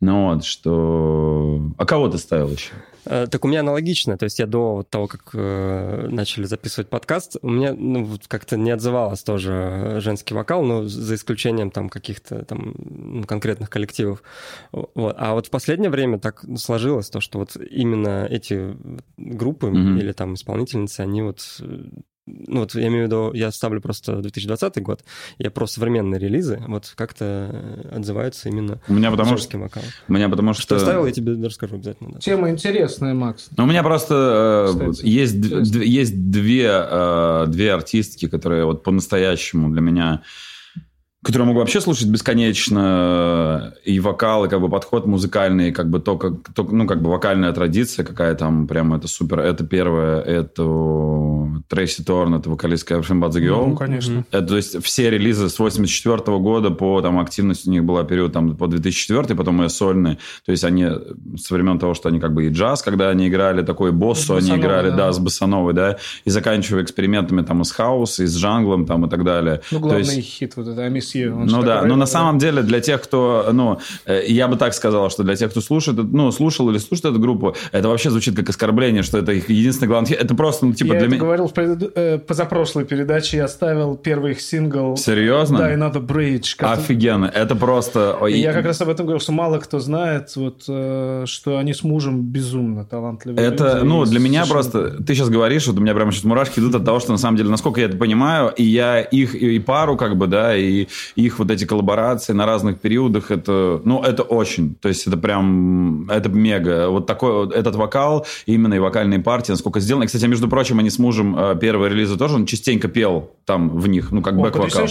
Ну вот, что... А кого ты ставил еще? Так у меня аналогично, то есть я до того, как начали записывать подкаст, у меня как-то не отзывалось тоже женский вокал, но за исключением там каких-то там конкретных коллективов. Вот. А вот в последнее время так сложилось то, что вот именно эти группы или там исполнительницы, они вот... Ну, вот я имею в виду, я ставлю просто 2020 год, я про современные релизы, вот как-то отзываются именно женским вокалом. У меня потому что... Что ставил, я тебе расскажу обязательно. Да. Тема интересная, Макс. У меня просто есть две артистки, которые вот по-настоящему для меня... Которую могу вообще слушать бесконечно, и вокал, и как бы подход музыкальный, и как бы то, ну, как бы вокальная традиция, какая там прям это супер. Это первое, это Трейси Торн, это вокалистка Everything But The Girl. Ну, конечно. Это, то есть все релизы с 84 года по там активности у них была период там по 2004, потом и сольные. То есть они со времен того, что они как бы и джаз, когда они играли, такой боссу они играли, да, с боссановой, да, и заканчивая экспериментами там и с хаус, и с джанглом там и так далее. Ну, главный хит вот это «Амис». Ну да, но на самом деле для тех, кто, ну, я бы так сказал, что для тех, кто слушает, ну, слушал или слушает эту группу, это вообще звучит как оскорбление, что это их единственный главный хит. Это просто, ну, типа, я для меня... Я говорил в позапрошлой передаче, я ставил первый их сингл. Серьезно? Да, и Another Bridge. Офигенно, это просто... Я как раз об этом говорил, что мало кто знает, вот, что они с мужем безумно талантливые. Это, ну, для меня просто... Ты сейчас говоришь, вот у меня прямо сейчас мурашки идут от того, что на самом деле, насколько я это понимаю, и я их, и пару, как бы, да, и... Их вот эти коллаборации на разных периодах, это, ну, это очень, то есть это прям, это мега. Вот такой вот этот вокал, именно и вокальные партии, насколько сделаны. И, кстати, между прочим, они с мужем первые релизы тоже, он частенько пел там в них, ну, как бэк-вокал.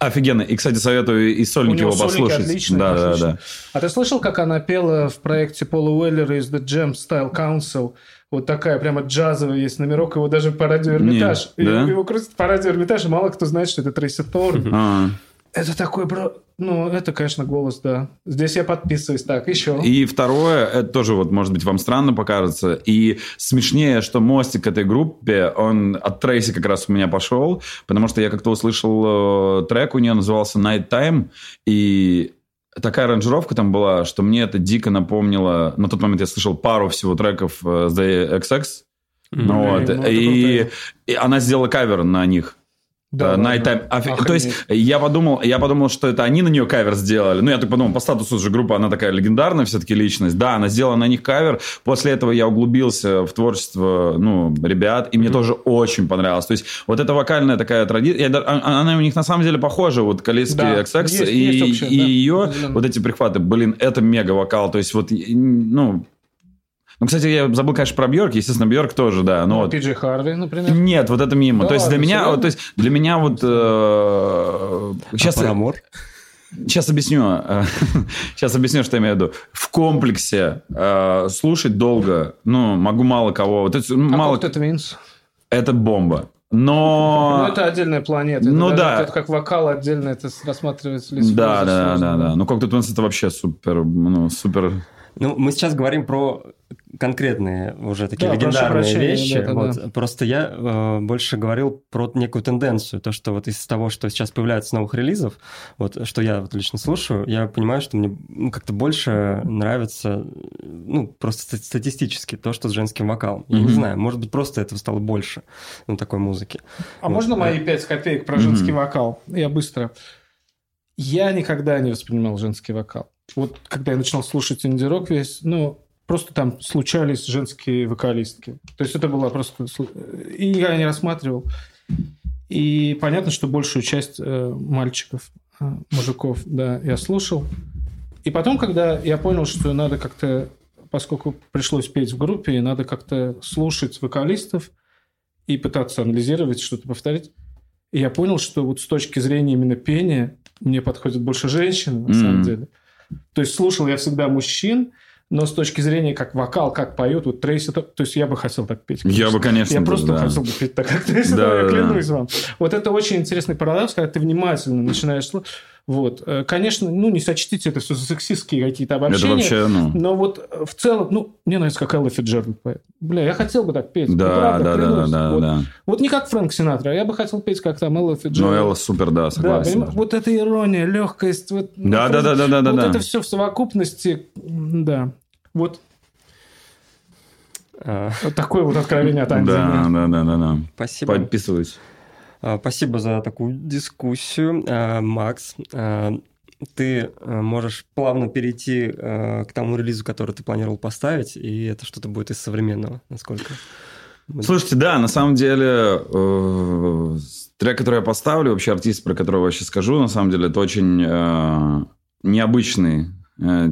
Офигенно. И, кстати, советую и сольники его послушать. Отличные, да, да, да. А ты слышал, как она пела в проекте Пола Уэллера из The Jam Style Council? Вот такая прямо джазовая есть номерок, его даже по радио Эрмитаж. Его крутят по радио Эрмитаж, и мало кто знает, что это Трейси Торн. Это такой, ну, это, конечно, голос, да. Здесь я подписываюсь. Так, еще. И второе, это тоже, вот, может быть, вам странно покажется, и смешнее, что мостик к этой группе, он от Трейси как раз у меня пошел, потому что я как-то услышал трек, у нее назывался Night Time, и... Такая аранжировка там была, что мне это дико напомнило... На тот момент я слышал пару всего треков с Дэйв XX. И она сделала кавер на них. Да, Nighttime. То есть я подумал, что это они на нее кавер сделали. Ну, я так подумал, по статусу же группа, она такая легендарная все-таки личность. Да, она сделала на них кавер. После этого я углубился в творчество, ну, ребят, и мне тоже очень понравилось. То есть вот эта вокальная такая традиция, она у них на самом деле похожа, вот коллески XX и ее вот эти прихваты. Блин, это мега-вокал. То есть вот, ну... Ну, кстати, я забыл, конечно, про Бьорк. Естественно, Бьорк тоже, да. Ну, Пиджи Харви, например. Нет, вот это мимо. Да, то есть для меня вот... Сейчас... Парамор? Сейчас объясню, что я имею в виду. В комплексе слушать долго, ну, могу мало кого. Коктэ Твинс? Это бомба. Но... Ну, это отдельная планета. Ну, это, да. Это как вокал отдельно, это рассматривается лишь... Да. Ну, Коктэ Твинс это вообще супер... Ну, мы сейчас говорим про конкретные уже такие легендарные вещи. Да. Просто я больше говорил про некую тенденцию. То, что вот из того, что сейчас появляется новых релизов, вот что я вот лично слушаю, я понимаю, что мне как-то больше нравится, ну, просто статистически то, что с женским вокалом. Mm-hmm. Я не знаю, может быть, просто этого стало больше, ну, такой музыки. А вот. Можно мои 5 копеек про женский вокал? Я быстро. Я никогда не воспринимал женский вокал. Вот когда я начинал слушать инди-рок весь, ну, просто там случались женские вокалистки. То есть это было просто... И я не рассматривал. И понятно, что большую часть мальчиков, мужиков, да, я слушал. И потом, когда я понял, что надо как-то... Поскольку пришлось петь в группе, надо как-то слушать вокалистов и пытаться анализировать, что-то повторить. И я понял, что вот с точки зрения именно пения мне подходит больше женщин, на самом деле. То есть слушал я всегда мужчин, но с точки зрения как вокал, как поют, вот Трейси Торн, то есть я бы хотел так петь. Конечно. Я бы, конечно. Я просто хотел бы петь так, как Трейси Торн, я клянусь вам. Вот это очень интересный парадокс, когда ты внимательно начинаешь слушать. Вот. Конечно, ну, не сочтите это все за сексистские какие-то обобщения. Это вообще, Но вот в целом, ну, мне нравится, как Элла Фицджеральд поет. Бля, я хотел бы так петь. Да. Вот не как Фрэнк Синатра, я бы хотел петь, как там Элла Фицджеральд. Ну, Элла супер, да, согласен. Да, вот эта ирония, легкость. Вот, да. Это все в совокупности, да. Вот. Вот такое вот откровение от Анди. Да. Спасибо. Подписываюсь. Спасибо за такую дискуссию, Макс. Ты можешь плавно перейти к тому релизу, который ты планировал поставить, и это что-то будет из современного, насколько... Слушайте, да, на самом деле трек, который я поставлю, вообще артист, про которого я сейчас скажу, на самом деле это очень необычный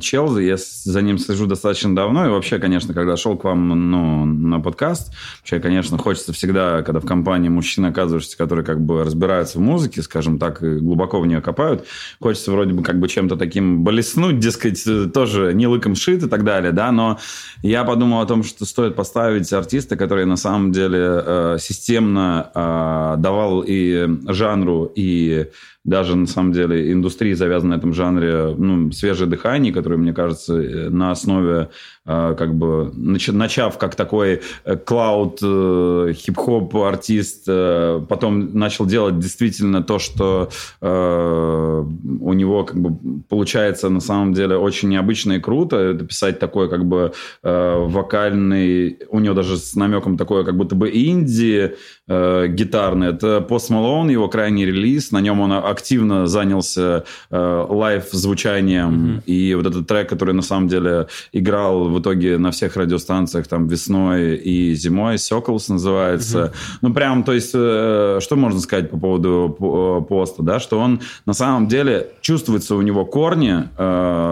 чел. Я за ним слежу достаточно давно, и вообще, конечно, когда шел к вам на подкаст, вообще, конечно, хочется всегда, когда в компании мужчин оказываешься, которые как бы разбираются в музыке, скажем так, и глубоко в нее копают, хочется вроде бы как бы чем-то таким блеснуть, дескать, тоже не лыком шит и так далее, да, но я подумал о том, что стоит поставить артиста, который на самом деле системно давал и жанру, и даже, на самом деле, индустрии, завязанной на этом жанре, ну, свежее дыхание, которое, мне кажется, на основе, как бы, начав как такой клауд, хип-хоп артист, потом начал делать действительно то, что у него, как бы, получается, на самом деле, очень необычно и круто. Это писать такой, как бы, вокальный, у него даже с намеком такое, как будто бы инди гитарный. Это Post Malone, его крайний релиз, на нем он активно занялся лайв-звучанием. И вот этот трек, который на самом деле играл в итоге на всех радиостанциях там весной и зимой, «Сёклс» называется. Ну, прям, то есть, что можно сказать по поводу поста, да, что он на самом деле, чувствуется у него корни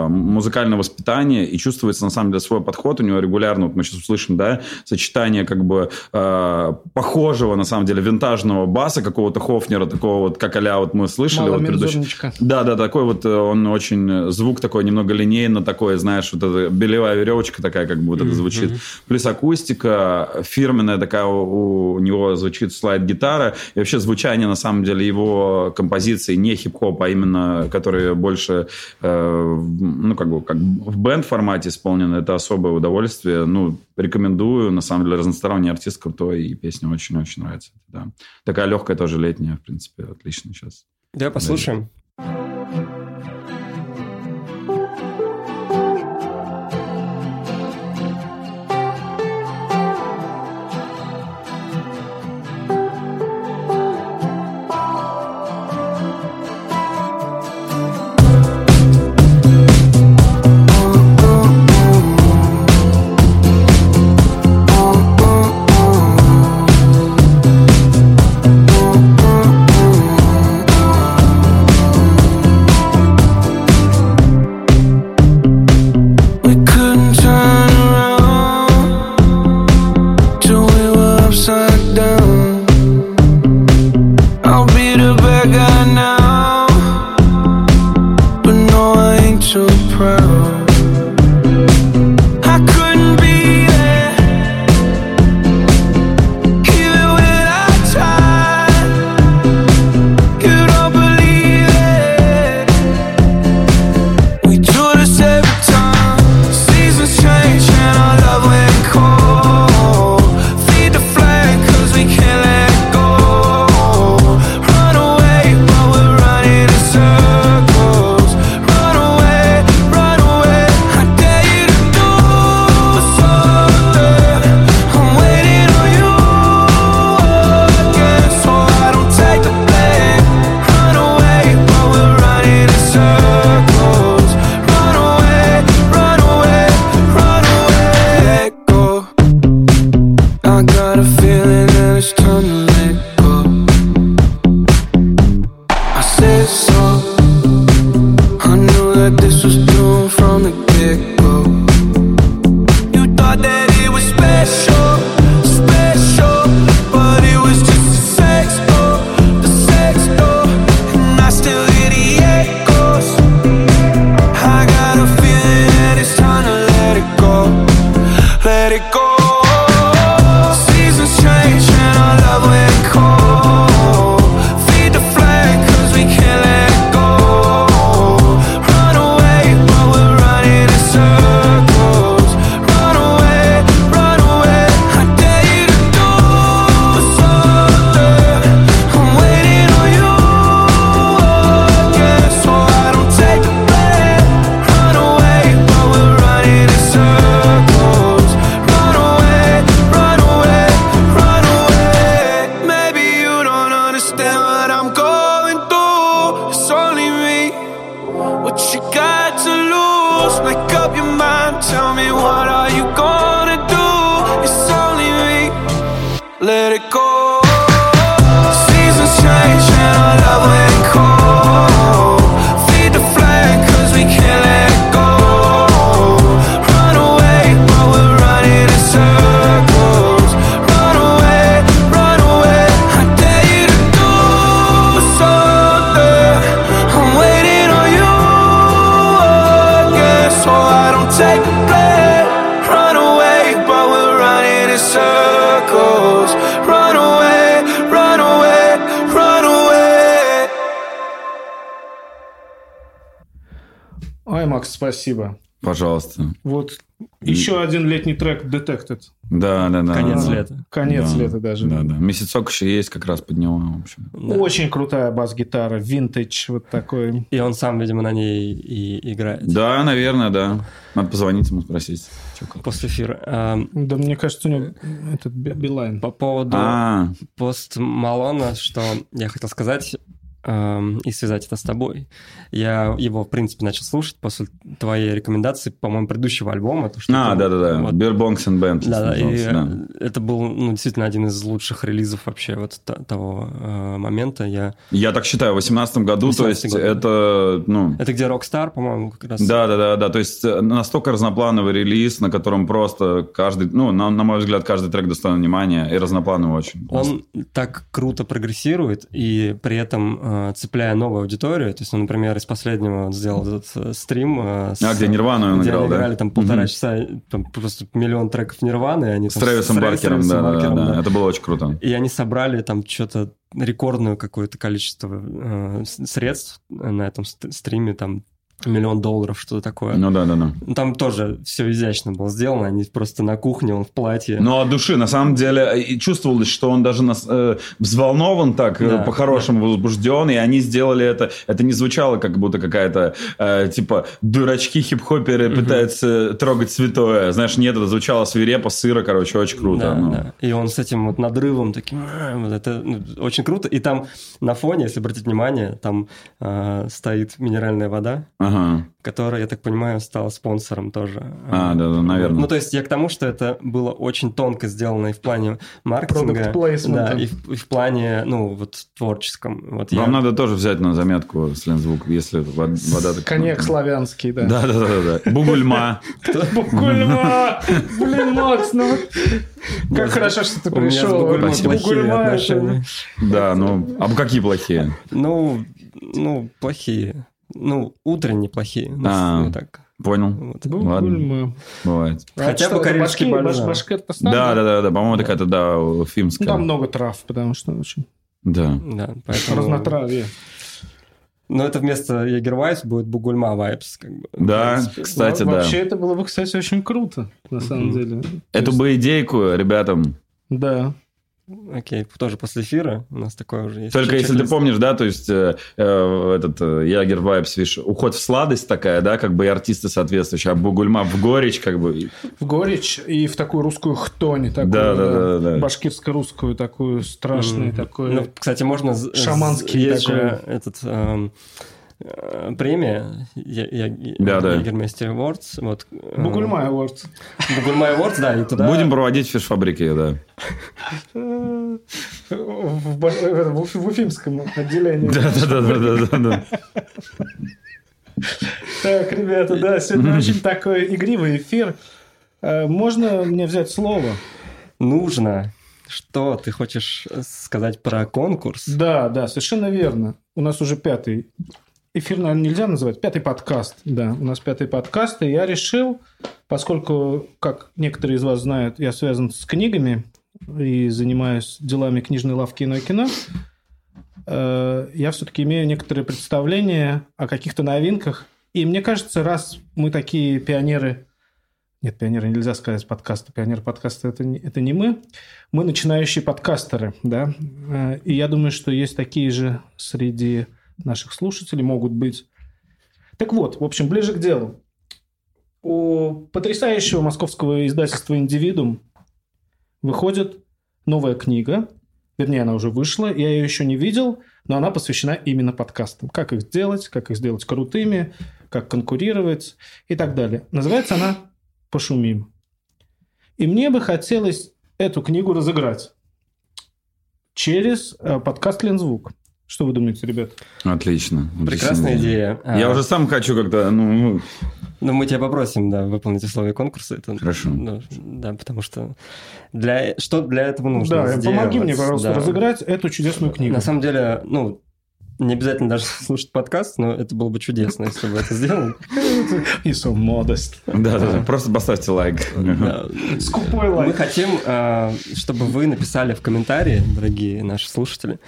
музыкального воспитания, и чувствуется на самом деле свой подход, у него регулярно, вот мы сейчас услышим, да, сочетание как бы похожего на самом деле винтажного баса, какого-то Хофнера, такого вот, как а-ля вот мы слышали. Вот предыдущий. Да, такой вот он очень... Звук такой немного линейно такой, знаешь, вот эта белевая веревочка такая, как бы вот это звучит. Плюс акустика фирменная такая, у него звучит слайд-гитара. И вообще звучание, на самом деле, его композиции не хип-хоп, а именно которые больше, ну, как бы как в бэнд-формате исполнены. Это особое удовольствие. Ну, рекомендую. На самом деле, разносторонний артист крутой, и песня очень-очень нравится. Да. Такая легкая тоже летняя, в принципе, отлично сейчас. Да, послушаем. Ай, Макс, спасибо. Пожалуйста. Вот еще один летний трек Detected. Да. Конец лета. Конец лета даже. Да. Месяцок еще есть как раз под него. В общем. Да. Очень крутая бас-гитара, винтаж вот такой. И он сам, видимо, на ней и играет. Да, наверное, да. Надо позвонить ему, спросить. После эфира. Да, мне кажется, у него этот Билайн. По поводу Post Malone, что я хотел сказать... и связать это с тобой. Я его, в принципе, начал слушать после твоей рекомендации, по-моему, предыдущего альбома. Да. Beer Bongs and Band. Да. Это был действительно один из лучших релизов вообще вот того момента. Я так считаю, в 18-м году, то есть это... Это где Rockstar, по-моему, как раз. Да. То есть настолько разноплановый релиз, на котором просто каждый... на мой взгляд, каждый трек достоин внимания, и разноплановый очень. Он так круто прогрессирует, и при этом... цепляя новую аудиторию. То есть он, например, из последнего сделал этот стрим. Где Нирвану он играл, да? Где играли там полтора часа, там просто миллион треков Нирваны. Они, с Трэвисом Баркером, да. Это было очень круто. И они собрали там что-то рекордное какое-то количество средств на этом стриме, там $1 миллион, что-то такое. Ну да. Там тоже все изящно было сделано. Они просто на кухне, он в платье. Ну, от души, на самом деле, и чувствовалось, что он даже взволнован так, по-хорошему возбужден, и они сделали это. Это не звучало, как будто какая-то, дурачки хип-хоперы пытаются трогать святое. Знаешь, нет, это звучало свирепо, сыро, короче, очень круто. Да. И он с этим вот надрывом таким... это очень круто. И там на фоне, если обратить внимание, там стоит минеральная вода, которая, я так понимаю, стала спонсором тоже. Наверное. То есть я к тому, что это было очень тонко сделано и в плане маркетинга, да, и в плане, творческом. Вам надо тоже взять на заметку Слинзвук, если вода... Коньяк славянский, да. Да. Бугульма. Бугульма! Блин, Макс, как хорошо, что ты пришел. Бугульма. Да, а какие плохие? Плохие. Утренние плохие. Так. Понял. Ладно. Бывает. Хотя бы корейский башкетка. Да. По-моему, какая-то, уфимская. Там много трав, потому что очень... Да, поэтому... Разнотравье. Но это вместо Ягервайс будет Бугульма Вайпс. Да, кстати, да. Вообще, это было бы, кстати, очень круто, на самом деле. Эту бы идейку ребятам... Да. Окей, тоже после эфира у нас такое уже есть. Только если ты помнишь, то есть этот Ягер Вайпс, видишь, уход в сладость такая, как бы и артисты соответствующие, а Бугульма в горечь, как бы. В горечь и в такую русскую хтонь, такую башкирско-русскую, такую страшную, такую. Кстати, можно шаманский есть такой... же этот... премия Ягермейстер Awards. Бугульма Awards. Бугульма Awards, да, и туда... Будем проводить в фиш-фабрике, да. В уфимском отделении. Да. Так, ребята, сегодня очень такой игривый эфир. Можно мне взять слово? Нужно. Что ты хочешь сказать про конкурс? Да, совершенно верно. У нас уже 5-й эфир, наверное, нельзя называть. 5-й подкаст. Да, у нас 5-й подкаст. И я решил, поскольку, как некоторые из вас знают, я связан с книгами и занимаюсь делами книжной лавки «Иное кино», я все-таки имею некоторые представления о каких-то новинках. И мне кажется, раз мы такие пионеры... Нет, пионеры нельзя сказать подкаста. Пионеры подкаста – это не мы. Мы начинающие подкастеры, да. И я думаю, что есть такие же среди наших слушателей, могут быть. Так вот, в общем, ближе к делу. У потрясающего московского издательства «Индивидуум» выходит новая книга. Вернее, она уже вышла, я ее еще не видел, но она посвящена именно подкастам. Как их сделать крутыми, как конкурировать и так далее. Называется она «Пошумим». И мне бы хотелось эту книгу разыграть через подкаст «Лензвук». Что вы думаете, ребят? Отлично. Прекрасная идея. Я уже сам хочу как-то... мы тебя попросим, выполнить условия конкурса. Это, хорошо. Потому что для этого нужно сделать. Помоги мне, пожалуйста, разыграть эту чудесную книгу. На самом деле, не обязательно даже слушать подкаст, но это было бы чудесно, если бы это сделали. И so modest. Да. Просто поставьте лайк. Скупой лайк. Мы хотим, чтобы вы написали в комментарии, дорогие наши слушатели,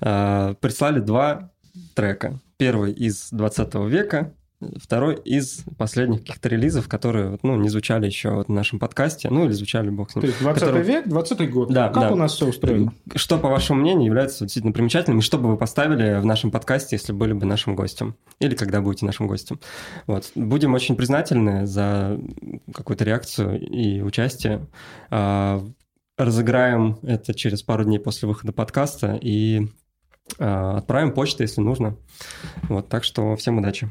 прислали 2 трека. Первый из 20 века, Второй из последних каких-то релизов, которые, ну, не звучали еще вот в нашем подкасте, ну, или звучали, бог с ним. То есть 20 век, 20 год. Да, как да. У нас все устроено? Что, по вашему мнению, является действительно примечательным, и что бы вы поставили в нашем подкасте, если были бы нашим гостем? Или когда будете нашим гостем? Вот. Будем очень признательны за какую-то реакцию и участие. Разыграем это через пару дней после выхода подкаста и отправим почту, если нужно. Вот, так что всем удачи.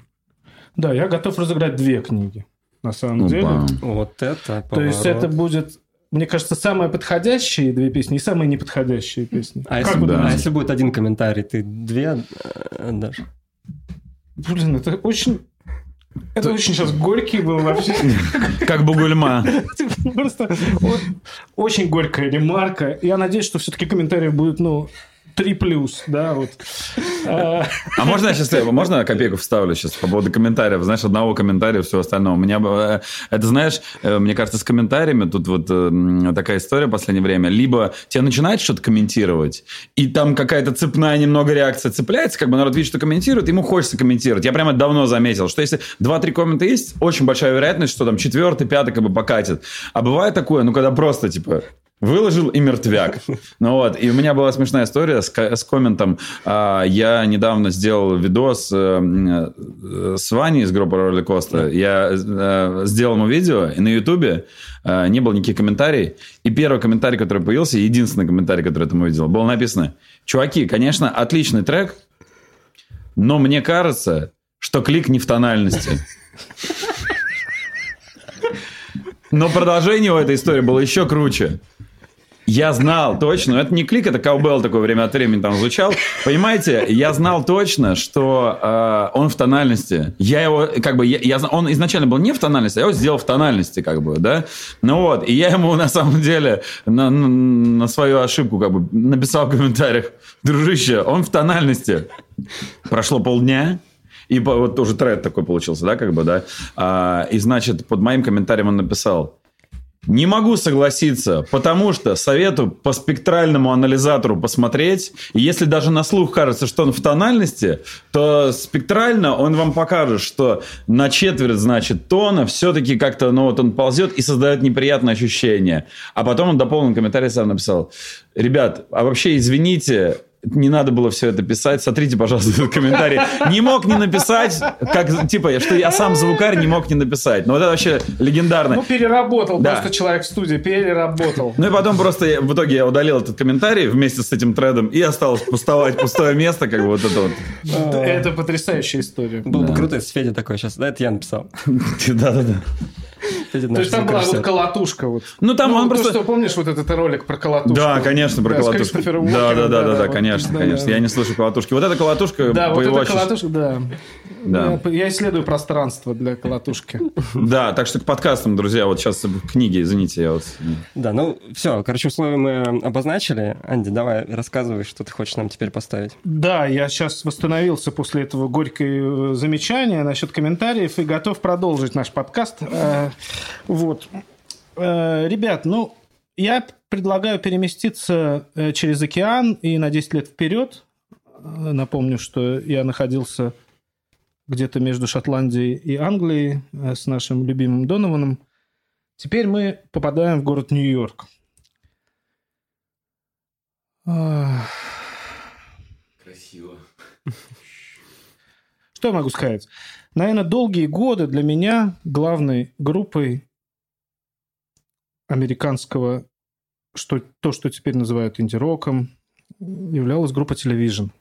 Да, я готов разыграть 2 книги, на самом деле. Вот это поворот. То есть это будет, мне кажется, самые подходящие 2 песни и самые неподходящие песни. А если будет 1 комментарий, ты 2 дашь? Блин, это очень... Это очень сейчас горький был вообще. Как бугульма. Просто очень горькая ремарка. Я надеюсь, что все-таки комментариев будет, 3+, да, вот. А можно я сейчас, копейку вставлю сейчас по поводу комментариев? Знаешь, одного комментария, всего остального. Мне кажется, с комментариями тут вот такая история в последнее время. Либо тебя начинает что-то комментировать, и там какая-то цепная немного реакция цепляется, как бы народ видит, что комментирует, ему хочется комментировать. Я прямо давно заметил, что если 2-3 коммента есть, очень большая вероятность, что там 4-5 покатит. А бывает такое, когда просто, выложил и мертвяк. И у меня была смешная история с комментом. Я недавно сделал видос с Ваней из группы Ролли Коста. Я сделал ему видео, и на Ютубе не было никаких комментариев. И первый комментарий, который появился, единственный комментарий, который я там увидел, было написано: «Чуваки, конечно, отличный трек, но мне кажется, что клик не в тональности». Но продолжение у этой истории было еще круче. Я знал точно, это не клик, это каубелл такое время от времени там звучал. Понимаете, я знал точно, что он в тональности. Я его, он изначально был не в тональности, а я его сделал в тональности, да. И я ему на самом деле на свою ошибку написал в комментариях: дружище, он в тональности. Прошло полдня. И вот тоже тред такой получился, да. И, значит, под моим комментарием он написал: не могу согласиться, потому что советую по спектральному анализатору посмотреть. И если даже на слух кажется, что он в тональности, то спектрально он вам покажет, что на четверть, значит, тона все-таки как-то, он ползет и создает неприятное ощущение. А потом он дополнил комментарий, сам написал: ребят, а вообще извините... Не надо было все это писать. Смотрите, пожалуйста, этот комментарий. Не мог не написать, что я сам звукарь не мог не написать. Но это вообще легендарно. Переработал, да. Просто человек в студии переработал. И потом просто в итоге я удалил этот комментарий вместе с этим тредом и осталось пустовать пустое место, . Это потрясающая история. Было бы круто, если Федя такой сейчас. Да, это я написал. Да. То есть там была колотушка. Там он просто... Что, помнишь этот ролик про колотушку? Да, конечно, про колотушку. Да, конечно. Я не слышу колотушки. Вот эта колотушка... Да, вот эта колотушка, да. Я исследую пространство для колотушки. Да, так что к подкастам, друзья, вот сейчас книги, извините, я вот... Да, все, условия мы обозначили. Анди, давай, рассказывай, что ты хочешь нам теперь поставить. Да, я сейчас восстановился после этого горького замечания насчет комментариев и готов продолжить наш подкаст. Вот. Ребят, я предлагаю переместиться через океан и на 10 лет вперед. Напомню, что я находился где-то между Шотландией и Англией с нашим любимым Донованом. Теперь мы попадаем в город Нью-Йорк. Красиво. Что я могу сказать? Наверное, долгие годы для меня главной группой американского, что теперь называют инди-роком, являлась группа Television.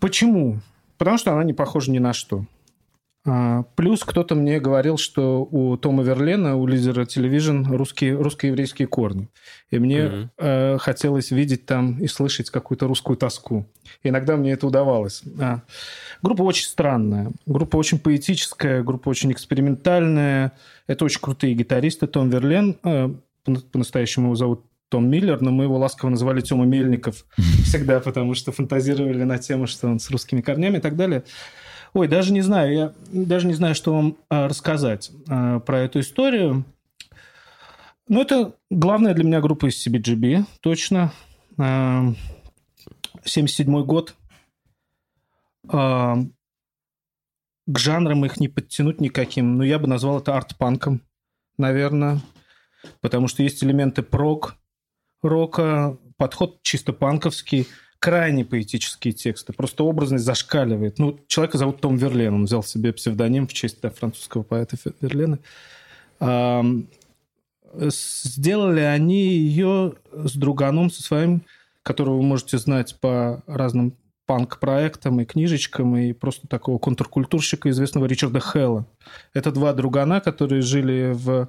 Почему? Потому что она не похожа ни на что. Плюс кто-то мне говорил, что у Тома Верлена, у лидера Television, русско-еврейские корни. И мне хотелось видеть там и слышать какую-то русскую тоску. И иногда мне это удавалось. Группа очень странная. Группа очень поэтическая, группа очень экспериментальная. Это очень крутые гитаристы. Том Верлен, по-настоящему его зовут Том Миллер, но мы его ласково называли Тёма Мельников всегда, потому что фантазировали на тему, что он с русскими корнями и так далее. Ой, я даже не знаю, что вам рассказать про эту историю. Это главная для меня группа из CBGB, точно. 1977 год. К жанрам их не подтянуть никаким. Но я бы назвал это арт-панком, наверное. Потому что есть элементы прог-рока, подход чисто панковский, крайне поэтические тексты. Просто образность зашкаливает. Ну, человека зовут Том Верлен. Он взял себе псевдоним в честь французского поэта Верлена. Сделали они ее с друганом, со своим, которого вы можете знать по разным панк-проектам и книжечкам, и просто такого контркультурщика, известного Ричарда Хэлла. Это два другана, которые жили в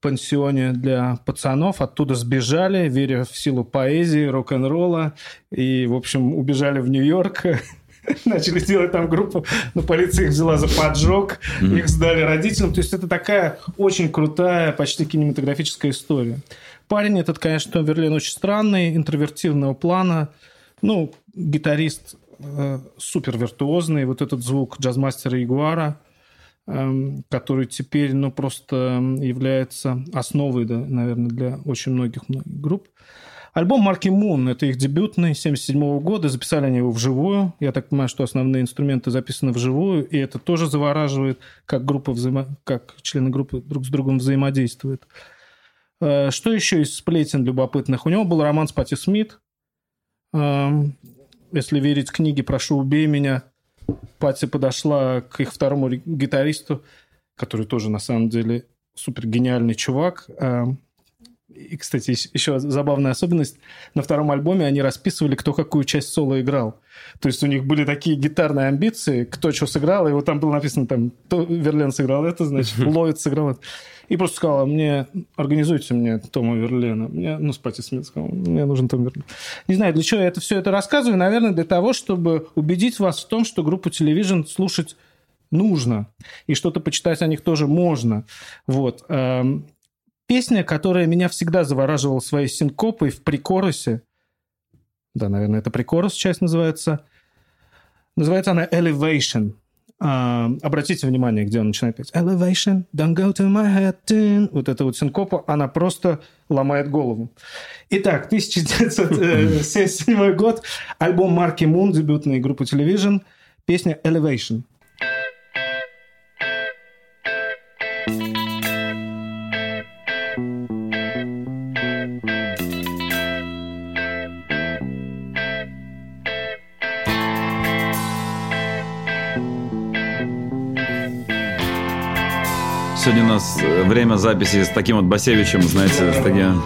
пансионе для пацанов, оттуда сбежали, веря в силу поэзии, рок-н-ролла, и, в общем, убежали в Нью-Йорк, начали делать там группу, но полиция их взяла за поджог, их сдали родителям. То есть это такая очень крутая, почти кинематографическая история. Парень этот, конечно, Том Верлен, очень странный, интровертивного плана. Ну, гитарист супер виртуозный. Вот этот звук джазмастера Ягуара, который теперь, ну, просто является основой, да, наверное, для очень многих групп. Альбом Marquee Moon – это их дебютный, 1977 года. Записали они его вживую. Я так понимаю, что основные инструменты записаны вживую, и это тоже завораживает, как группа как члены группы друг с другом взаимодействуют. Что еще из сплетен любопытных? У него был роман с Патти Смит. Если верить книге «Прошу, убей меня», Патти подошла к их второму гитаристу, который тоже, на самом деле, супергениальный чувак. И, кстати, еще забавная особенность. На втором альбоме они расписывали, кто какую часть соло играл. То есть у них были такие гитарные амбиции, кто что сыграл, и вот там было написано, там, то Верлен сыграл это, значит, Ловец сыграл это. И просто сказала, организуйте мне Тома Верлена. С Патти Смит сказал, мне нужен Том Верлен. Не знаю, для чего я это все это рассказываю. Наверное, для того, чтобы убедить вас в том, что группу Television слушать нужно. И что-то почитать о них тоже можно. Вот. Песня, которая меня всегда завораживала своей синкопой в прикорусе. Да, наверное, это прикорус, часть называется. Называется она Elevation. Обратите внимание, где он начинает петь. Elevation, don't go to my head. Вот эта вот синкопа, она просто ломает голову. Итак, 1977 год. Альбом Marquee Moon, дебютная группа Television. Песня Elevation. Сегодня у нас время записи с таким вот Басевичем, знаете, с таким...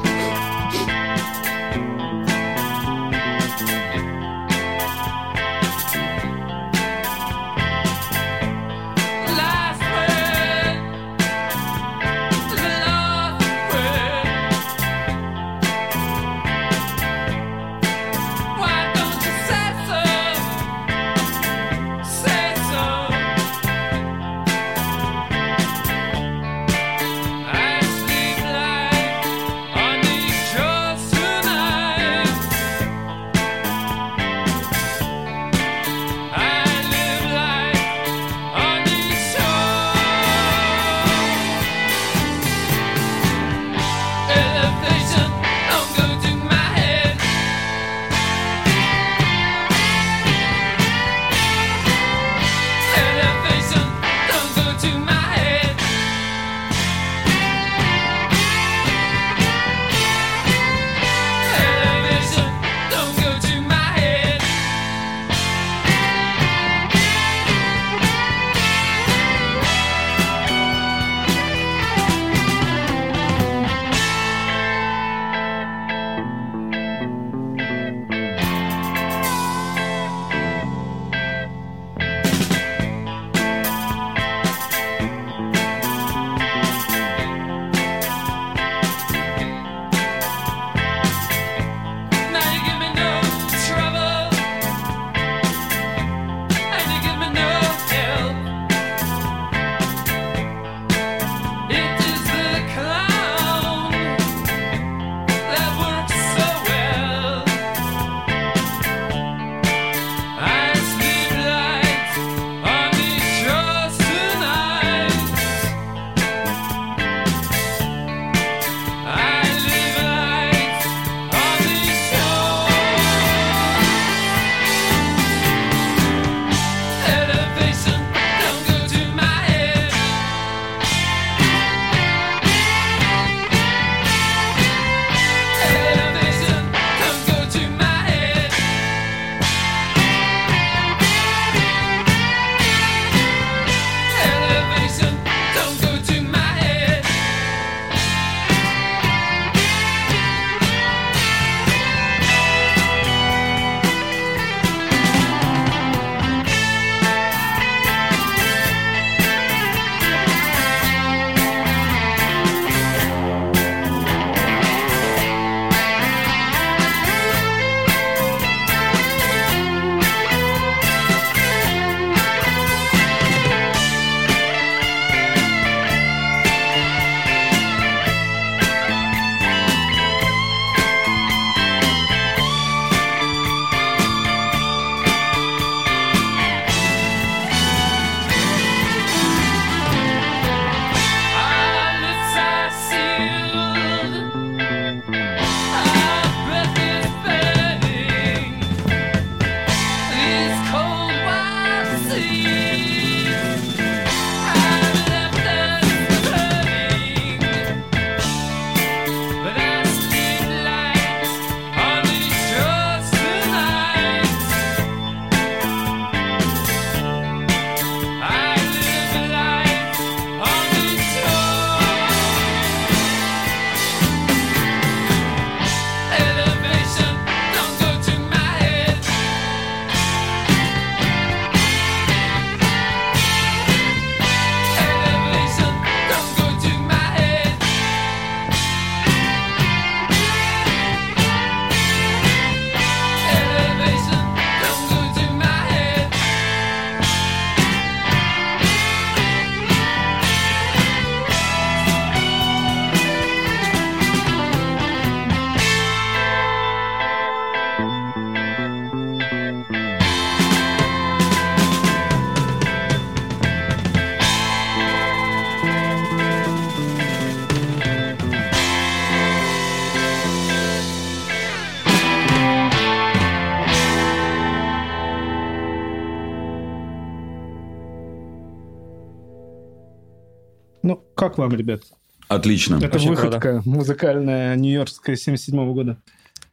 Ну, как вам, ребят? Отлично. Это очень выходка круто. Музыкальная нью-йоркская 77-го года.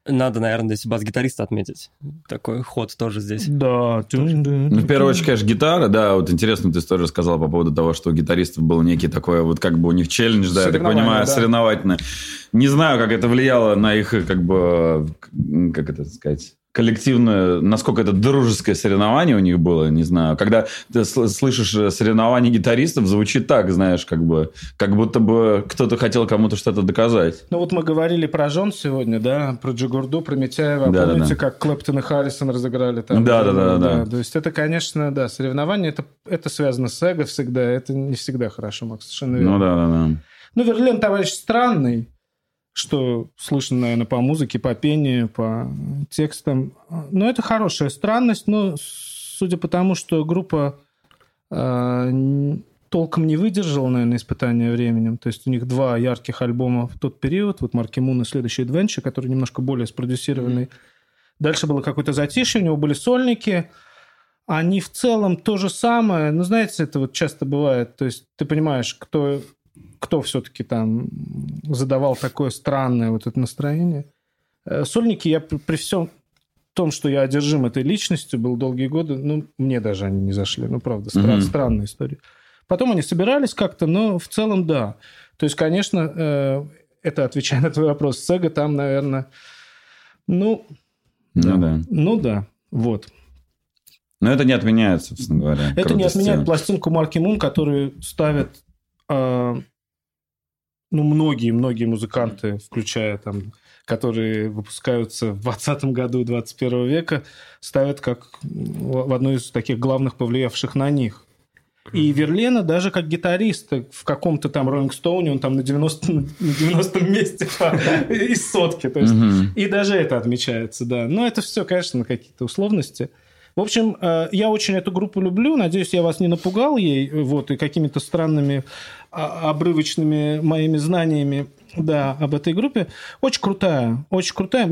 Надо, наверное, здесь бас-гитариста отметить. Такой ход тоже здесь. Да. Тоже. Ну, в первую очередь, конечно, гитара. Да, вот интересно, ты тоже сказал по поводу того, что у гитаристов был некий такой, вот как бы у них челлендж, да, я так понимаю, да. Соревновательный. Не знаю, как это влияло на их, как бы, как это сказать... коллективное, насколько это дружеское соревнование у них было, не знаю. Когда ты слышишь соревнования гитаристов, звучит так, знаешь, как бы, как будто бы кто-то хотел кому-то что-то доказать. Ну вот мы говорили про Джон сегодня, да, про Джигурду, про Митяева. Да, помните, да, да. Как Клэптон и Харрисон разыграли там? Да. То есть это, конечно, да, соревнование, это связано с эго всегда, это не всегда хорошо, Макс, совершенно верно. Ну да. Ну, Верлен, товарищ, странный. Что слышно, наверное, по музыке, по пению, по текстам. Но это хорошая странность, но судя по тому, что группа толком не выдержала, наверное, испытания временем. То есть у них два ярких альбома в тот период. Вот Marquee Moon и следующий Adventure, который немножко более спродюсированный. Дальше было какое-то затишье, у него были сольники. Они в целом то же самое. Ну, знаете, это вот часто бывает. То есть ты понимаешь, кто все-таки там задавал такое странное вот это настроение. Сольники я при всем том, что я одержим этой личностью, был долгие годы, ну, мне даже они не зашли. Ну, правда, странная история. Потом они собирались как-то, но в целом да. То есть, конечно, это, отвечая на твой вопрос, с эго там, наверное... Ну да. Вот. Но это не отменяет, собственно говоря. Это не отменяет пластинку Marquee Moon, которую ставят... Ну, многие музыканты, включая там, которые выпускаются в 20 году 21 века, ставят как в одну из таких главных повлиявших на них. И Верлена даже как гитариста в каком-то там Роллингстоуне, он там на 90-м месте из сотки. То есть, и даже это отмечается, да. Но это все, конечно, какие-то условности. В общем, я очень эту группу люблю. Надеюсь, я вас не напугал ей вот, и какими-то странными обрывочными моими знаниями, да, об этой группе. Очень крутая, очень крутая.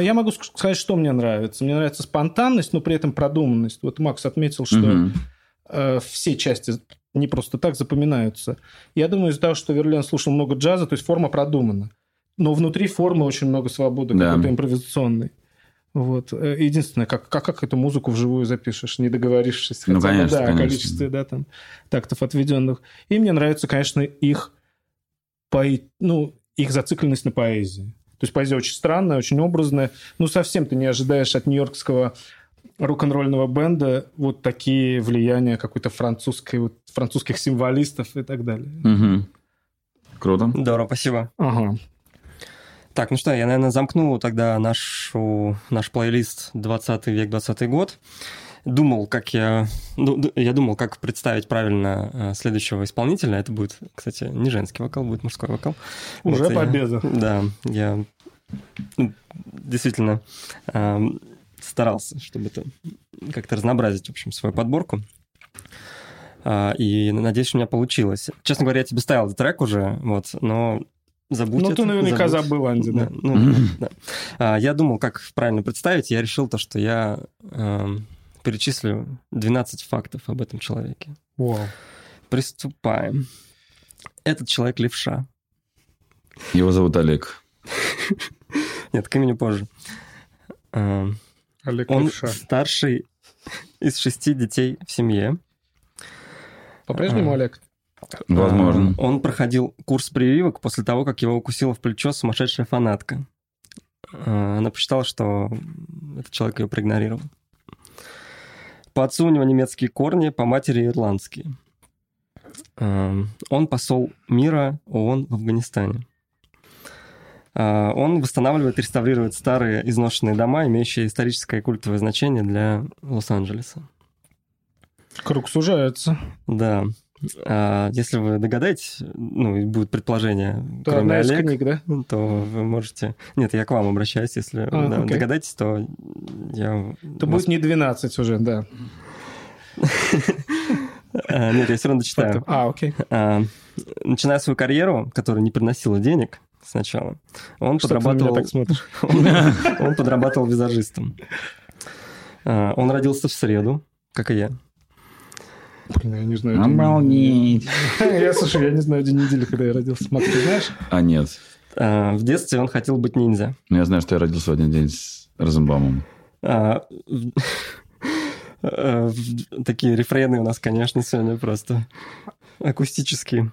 Я могу сказать, что мне нравится. Мне нравится спонтанность, но при этом продуманность. Вот Макс отметил, что все части не просто так запоминаются. Я думаю, из-за того, что Верлен слушал много джаза, то есть форма продумана. Но внутри формы очень много свободы, какой-то импровизационной. Вот. Единственное, как эту музыку вживую запишешь, не договорившись, хотя, ну, конечно, да, о количестве, да, там, тактов отведенных. И мне нравится, конечно, их зацикленность на поэзии. То есть поэзия очень странная, очень образная. Ну, совсем ты не ожидаешь от нью-йоркского рок-н-ролльного бенда вот такие влияния какой-то французских символистов и так далее. Угу. Круто. Здорово, спасибо. Ага. Так, ну что, я, наверное, замкну тогда наш плейлист 20 век, 20 год. Я думал, как представить правильно следующего исполнителя. Это будет, кстати, не женский вокал, будет мужской вокал. Уже вот победа. Я действительно старался, чтобы это как-то разнообразить, в общем, свою подборку. И надеюсь, что у меня получилось. Честно говоря, я тебе ставил этот трек уже, вот, но... ты наверняка забыл, Анди, да? Я думал, как правильно представить. Я решил то, что я перечислю 12 фактов об этом человеке. Wow. Приступаем. Этот человек левша. Его зовут Олег. Нет, к имени позже. Олег он левша. Старший из 6 детей в семье. По-прежнему Олег? Возможно. Он проходил курс прививок после того, как его укусила в плечо сумасшедшая фанатка. Она посчитала, что этот человек ее проигнорировал. По отцу у него немецкие корни, по матери ирландские. Он посол мира ООН в Афганистане. Он восстанавливает и реставрирует старые изношенные дома, имеющие историческое и культовое значение для Лос-Анджелеса. Круг сужается. Да. Если вы догадаетесь, будет предположение, да, кроме Олега, книг, да? То вы можете... Нет, я к вам обращаюсь, если вы догадаетесь, то я... То будет не 12 уже, да. Нет, я все равно дочитаю. Окей. Начиная свою карьеру, которая не приносила денег сначала, он подрабатывал визажистом. Он родился в среду, как и я. Блин, я не знаю. Обалдеть. Я не знаю день недели, когда я родился. Мак, ты знаешь? А, нет. В детстве он хотел быть ниндзя. Я знаю, что я родился в один день с Розенбаумом. Такие рефрены у нас, конечно, сегодня просто акустические.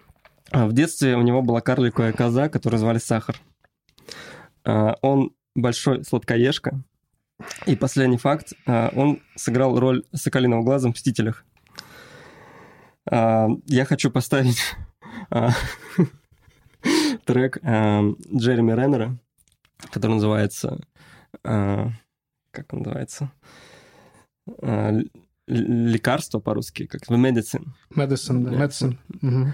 В детстве у него была карликовая коза, которую звали Сахар. Он большой сладкоежка. И последний факт. Он сыграл роль Соколиного глаза в «Мстителях». Я хочу поставить трек Джереми Реннера, который называется... Как он называется? Лекарство по-русски, как Medicine. Medicine, да. Medicine. Mm-hmm.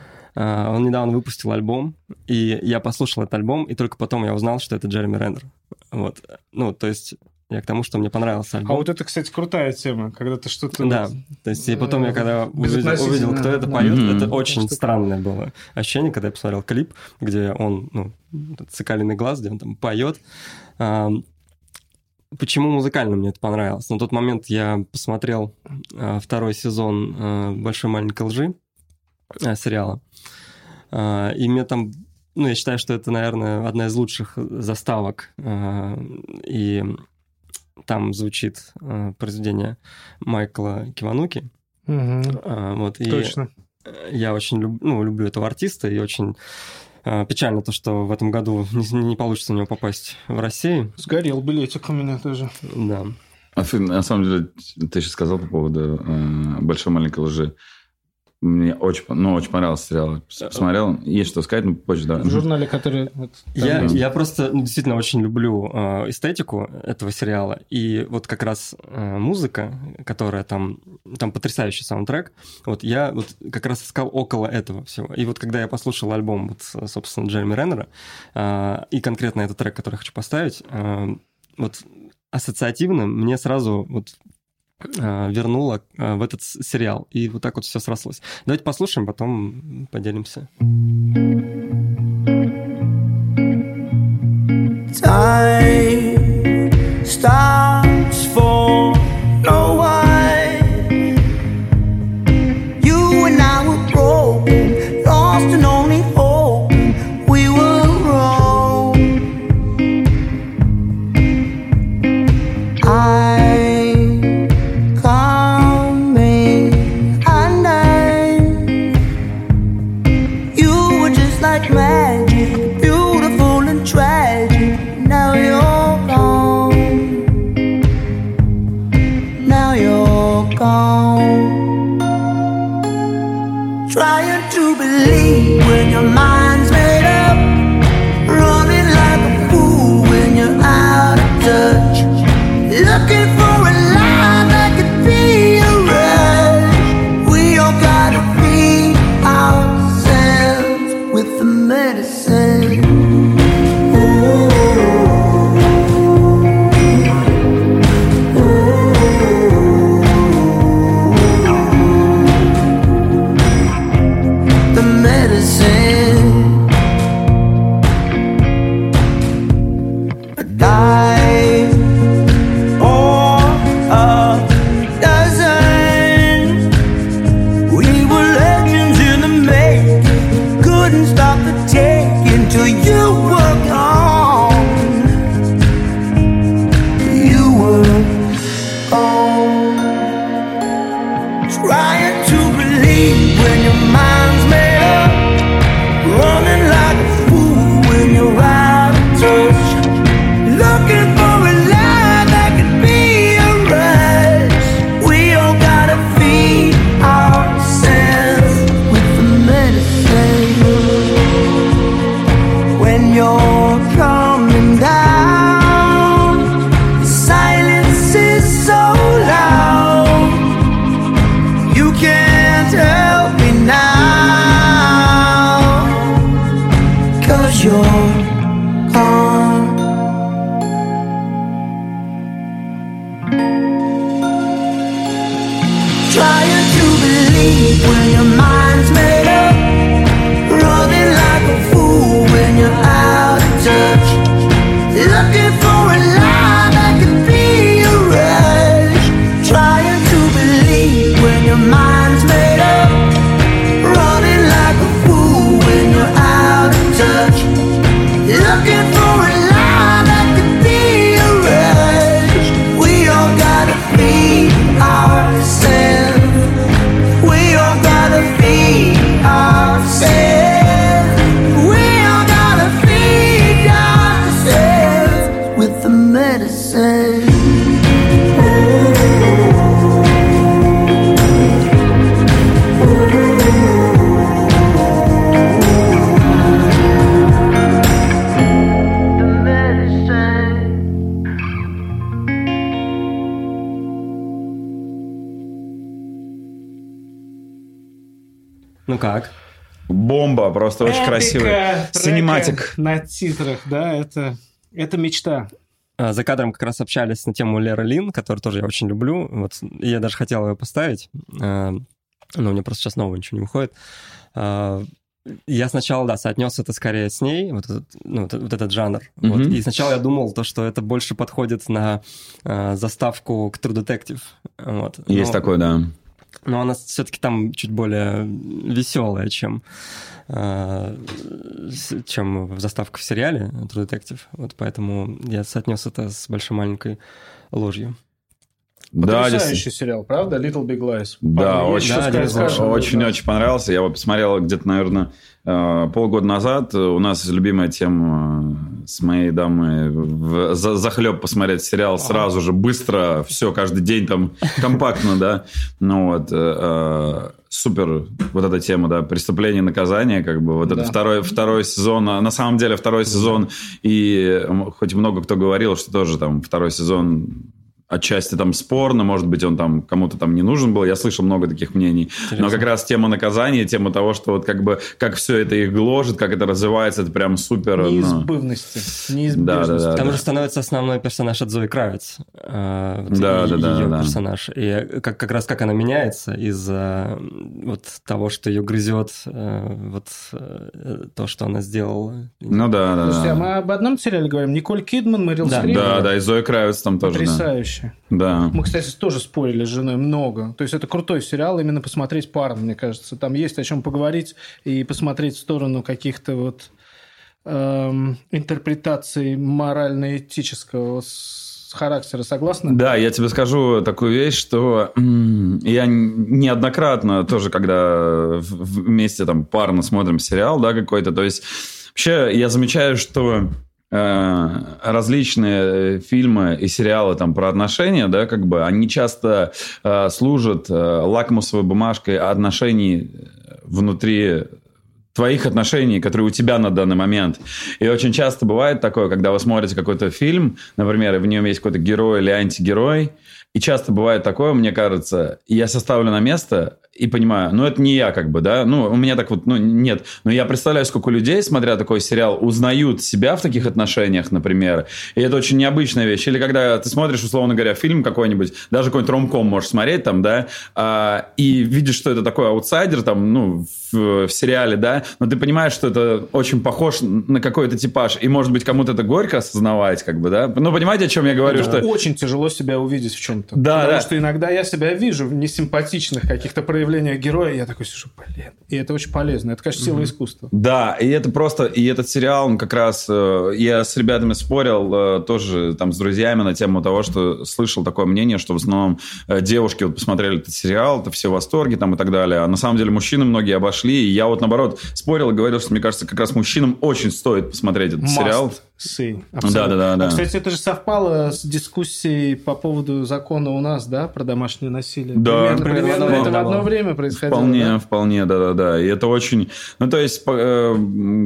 Он недавно выпустил альбом, и я послушал этот альбом, и только потом я узнал, что это Джереми Реннер. Вот. Ну, то есть... Я к тому, что мне понравился альбом. А вот это, кстати, крутая тема, когда ты что-то... Да, то есть и потом я когда увидел, кто это поет, это очень странное было ощущение, когда я посмотрел клип, где он, ну, «Соколиный глаз», где он там поет. Почему музыкально мне это понравилось? На тот момент я посмотрел второй сезон «Большой маленькой лжи» сериала, и мне там... Ну, я считаю, что это, наверное, одна из лучших заставок. И там звучит произведение Майкла Кивануки. Угу. Вот, и точно. Я очень люблю этого артиста, и очень печально то, что в этом году не получится у него попасть в Россию. Сгорел билетик у меня тоже. Да. А фильм, на самом деле, ты сейчас сказал по поводу «Большой маленькой лжи». Мне очень понравился сериал. Посмотрел. Есть что сказать, но позже. Да. В журнале, который... Я просто действительно очень люблю эстетику этого сериала. И вот как раз музыка, которая там... Там потрясающий саундтрек. Вот я вот как раз искал около этого всего. И вот когда я послушал альбом, вот, собственно, Джереми Реннера, и конкретно этот трек, который я хочу поставить, вот ассоциативно мне сразу... вот вернула в этот сериал. И вот так вот все срослось. Давайте послушаем, потом поделимся. Looking for Ну как? Бомба, просто очень красивый. Синематик. На титрах, да, это мечта. За кадром как раз общались на тему Леры Лин, которую тоже я очень люблю. Вот, я даже хотел ее поставить, но у меня просто сейчас нового ничего не выходит. Я сначала, да, соотнес это скорее с ней, вот этот жанр. Mm-hmm. Вот. И сначала я думал, что это больше подходит на заставку к True Detective. Вот. Есть такой, да. Но она все-таки там чуть более веселая, чем заставка в сериале True Detective. Вот поэтому я соотнес это с «Большой маленькой ложью». Потрясающий сериал, правда? Little Big Lies. Да, очень понравился. Я его посмотрел где-то, наверное, полгода назад. У нас любимая тема с моей дамой захлеб посмотреть сериал сразу же, быстро, все, каждый день там компактно, да. Ну вот, супер вот эта тема, да, преступление и наказание, как бы, вот да. Это второй сезон, на самом деле второй сезон, и хоть много кто говорил, что тоже там второй сезон... Отчасти там спорно, может быть, он там кому-то там не нужен был. Я слышал много таких мнений. Интересно. Но как раз тема наказания, тема того, что вот как бы как все это их гложет, как это развивается, это прям супер. Неизбежности. Да. Там же становится основной персонаж от Зои Кравец. Ее персонаж. И как раз как она меняется из-за вот того, что ее грызет, вот то, что она сделала. Слушайте, а мы об одном сериале говорим. Николь Кидман, Мэрил Стрип. Да, и Зои Кравец там тоже. Потрясающе. Да. Мы, кстати, тоже спорили с женой много. То есть, это крутой сериал именно посмотреть паром, мне кажется. Там есть о чем поговорить и посмотреть в сторону каких-то вот интерпретаций морально-этического характера. Согласны? Да, я тебе скажу такую вещь, что я неоднократно тоже, когда вместе там парно смотрим сериал, да, какой-то, то есть, вообще я замечаю, что... различные фильмы и сериалы там про отношения, да, как бы, они часто служат лакмусовой бумажкой отношений внутри твоих отношений, которые у тебя на данный момент. И очень часто бывает такое, когда вы смотрите какой-то фильм, например, и в нем есть какой-то герой или антигерой, и часто бывает такое, мне кажется, я составлю на место и понимаю, это не я, как бы, да, у меня так вот, нет. Но я представляю, сколько людей, смотря такой сериал, узнают себя в таких отношениях, например. И это очень необычная вещь. Или когда ты смотришь, условно говоря, фильм какой-нибудь, даже какой-нибудь ромком можешь смотреть там, да, и видишь, что это такой аутсайдер там, в сериале, да, но ты понимаешь, что это очень похож на какой-то типаж. И, может быть, кому-то это горько осознавать, как бы, да. Понимаете, о чем я говорю? Да. Очень тяжело себя увидеть в чем-то. Да, потому что иногда я себя вижу в несимпатичных каких-то проявлениях героя, и я такой сижу, блин. И это очень полезно. Это, конечно, сила искусства. Да, и это просто... И этот сериал, он как раз... Я с ребятами спорил, тоже там с друзьями на тему того, что слышал такое мнение, что в основном девушки вот посмотрели этот сериал, это все в восторге там и так далее. А на самом деле мужчины многие обошли. И я вот, наоборот, спорил и говорил, что, мне кажется, как раз мужчинам очень стоит посмотреть этот сериал. Да. Кстати, это же совпало с дискуссией по поводу закона у нас, да, про домашнее насилие. Да, примерно это в одно время происходило. Вполне. И это очень... то есть,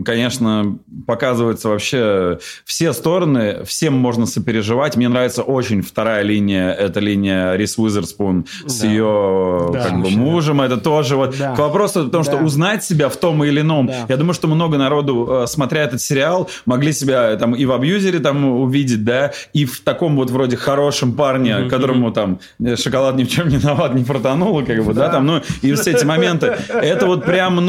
конечно, показываются вообще все стороны, всем можно сопереживать. Мне нравится очень вторая линия, это линия Рис Уизерспун с ее мужем. Это тоже вот к вопросу о том, что узнать себя в том или ином. Да. Я думаю, что много народу, смотря этот сериал, могли себя... Там, и в «Абьюзере» там увидеть, да, и в таком вот вроде хорошем парне, которому там шоколад ни в чем не виноват, не протонуло, как бы, да, там, и все эти моменты. Это вот прям,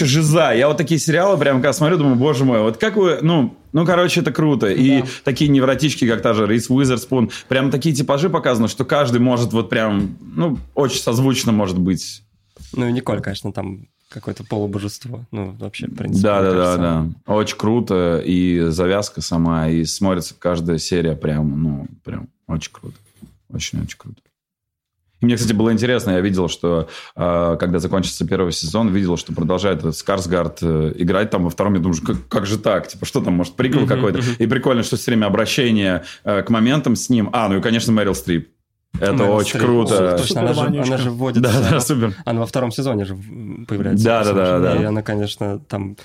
жиза. Я вот такие сериалы прям, когда смотрю, думаю, боже мой, вот как вы, это круто. И такие невротички, как та же Рис Уизерспун, прям такие типажи показаны, что каждый может вот прям, очень созвучно может быть. И Николь, конечно, там... Какое-то полубожество. Вообще, в принципе. Да. Очень круто. И завязка сама, и смотрится каждая серия прям, прям очень круто. Очень-очень круто. И мне, кстати, было интересно, я видел, что когда закончится первый сезон, видел, что продолжает Скарсгард играть там во втором, я думаю, как же так? Типа, что там, может, прикол какой-то? И прикольно, что все время обращение к моментам с ним. Ну и, конечно, Мэрил Стрип. Это Мэрил очень Стрип. Круто. Точно, она же вводится. Да, супер. Она во втором сезоне же появляется. Да. И она, конечно, там...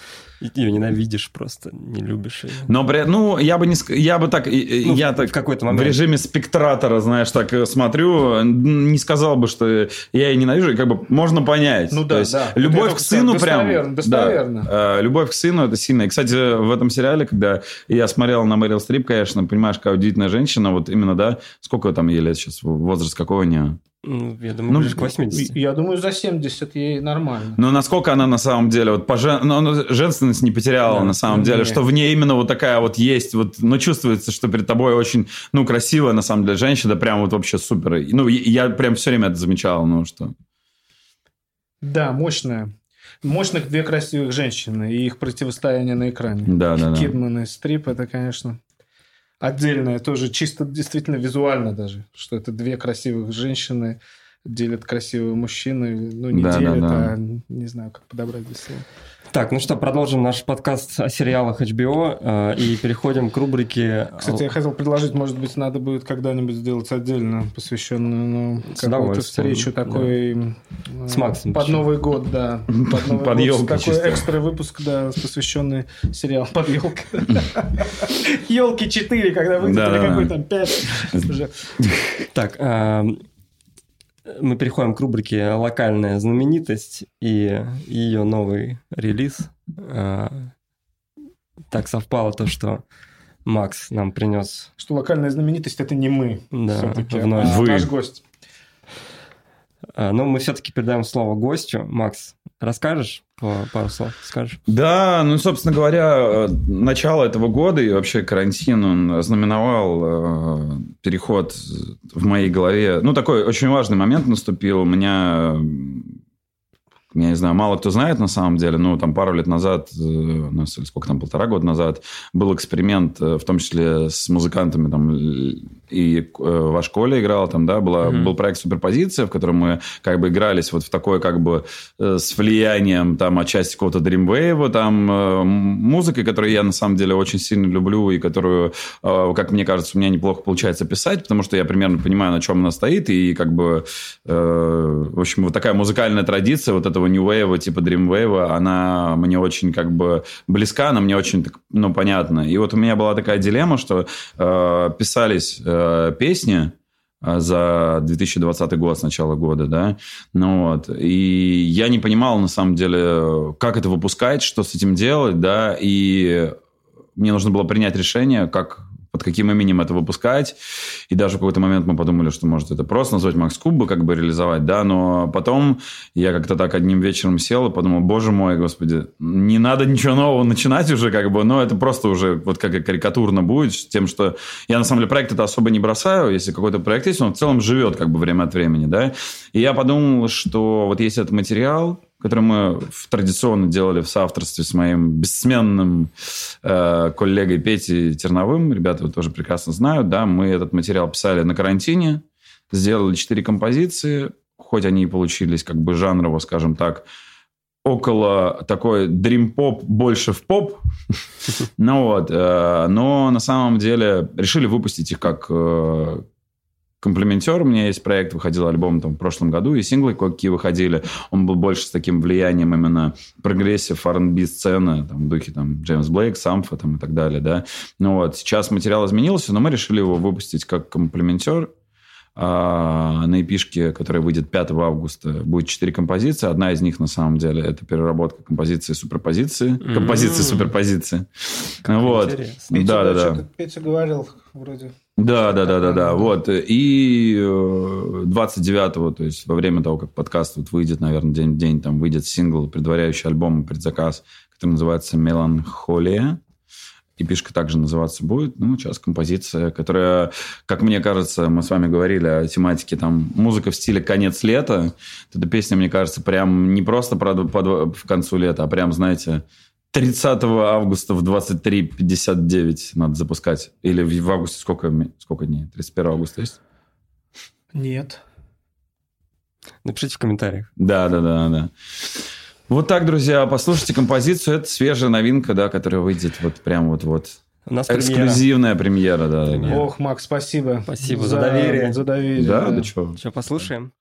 Ее ненавидишь просто, не любишь ее. Но, я бы так в какой-то момент в режиме спектратора, знаешь, так смотрю, не сказал бы, что я ее ненавижу, и как бы можно понять. То есть любовь к сыну прям... Достоверно. Да, любовь к сыну — это сильно. И, кстати, в этом сериале, когда я смотрел на Мэрил Стрип, конечно, понимаешь, какая удивительная женщина, вот именно, да, сколько там ей лет сейчас, возраст какого у нее... Я думаю, ближе к 80. Я думаю, за 70 ей нормально. Но насколько она на самом деле... Женственность не потеряла, да, на самом деле. Что в ней именно вот такая вот есть. Чувствуется, что перед тобой очень красивая, на самом деле, женщина. Прям вот вообще супер. Я прям все время это замечал. Да, мощная. Мощных две красивых женщины. И их противостояние на экране. Да. Кидман и Стрип, это, конечно... Отдельное тоже, чисто действительно визуально даже, что это две красивых женщины делят красивого мужчину. Не знаю, как подобрать здесь слово. Так, продолжим наш подкаст о сериалах HBO и переходим к рубрике... Кстати, я хотел предложить, может быть, надо будет когда-нибудь сделать отдельно посвященную какую-то встречу такой... Да. С Максом. Под Новый год, да. Под елкой. Такой чисто. Экстра выпуск, да, посвященный сериалу «Под елкой». «Елки 4», когда выйдет, или какой там 5. Так, мы переходим к рубрике «Локальная знаменитость» и ее новый релиз. Так совпало то, что Макс нам принес... Что локальная знаменитость – это не мы. Да, наш гость. Но мы все-таки передаем слово гостю. Макс, расскажешь? Пару слов скажешь? Да, собственно говоря, начало этого года и вообще карантин, он ознаменовал переход в моей голове. Такой очень важный момент наступил. У меня... Я не знаю, мало кто знает на самом деле, пару лет назад, полтора года назад, был эксперимент, в том числе с музыкантами, и во школе играл, был проект «Суперпозиция», в котором мы как бы игрались вот в такое как бы с влиянием отчасти какого-то дримвейва, музыки, которую я на самом деле очень сильно люблю и которую, как мне кажется, у меня неплохо получается писать, потому что я примерно понимаю, на чем она стоит, и как бы, в общем, вот такая музыкальная традиция вот этого нью-вейва, типа дримвейва, она мне очень как бы близка, она мне очень, понятна. И вот у меня была такая дилемма, что писались песни за 2020 год, с начала года, да, и я не понимал, на самом деле, как это выпускать, что с этим делать, да, и мне нужно было принять решение, под каким именем это выпускать. И даже в какой-то момент мы подумали, что, может, это просто назвать Макс Кубба, как бы реализовать, да. Но потом я как-то так одним вечером сел и подумал, боже мой, господи, не надо ничего нового начинать уже, как бы. Это просто уже вот как и карикатурно будет с тем, что я, на самом деле, проект это особо не бросаю. Если какой-то проект есть, он в целом живет как бы время от времени, да. И я подумал, что вот есть этот материал, который мы традиционно делали в соавторстве с моим бессменным коллегой Петей Терновым. Ребята его тоже прекрасно знают. Да? Мы этот материал писали на карантине, сделали 4 композиции, хоть они и получились как бы жанрово, скажем так, около такой дрим-поп, больше в поп. Но на самом деле решили выпустить их как... Комплиментер, у меня есть проект, выходил альбом в прошлом году, и синглы какие выходили. Он был больше с таким влиянием именно прогрессив, R&B сцены, в духе Джеймс Блейк, Самфа и так далее. Да? Сейчас материал изменился, но мы решили его выпустить как комплиментер. На EP-шке, которая выйдет 5 августа, будет 4 композиции. Одна из них, на самом деле, это переработка композиции суперпозиции. Композиции суперпозиции. Интересно. Да. Петя говорил вроде... Да. И 29-го, то есть во время того, как подкаст выйдет, наверное, день выйдет сингл, предваряющий альбом, предзаказ, который называется «Меланхолия». И пишка также называться будет. Сейчас композиция, которая, как мне кажется, мы с вами говорили о тематике музыка в стиле «Конец лета». Эта песня, мне кажется, прям не просто в концу лета, а прям, знаете, 30 августа в 23:59 надо запускать. Или в августе сколько дней? 31 августа есть? Нет. Напишите в комментариях. Да. Вот так, друзья, послушайте композицию. Это свежая новинка, да, которая выйдет вот прям вот-вот. У нас эксклюзивная премьера. Ох, Макс, спасибо. Спасибо за доверие. За доверие. Да, ну что? Сейчас послушаем.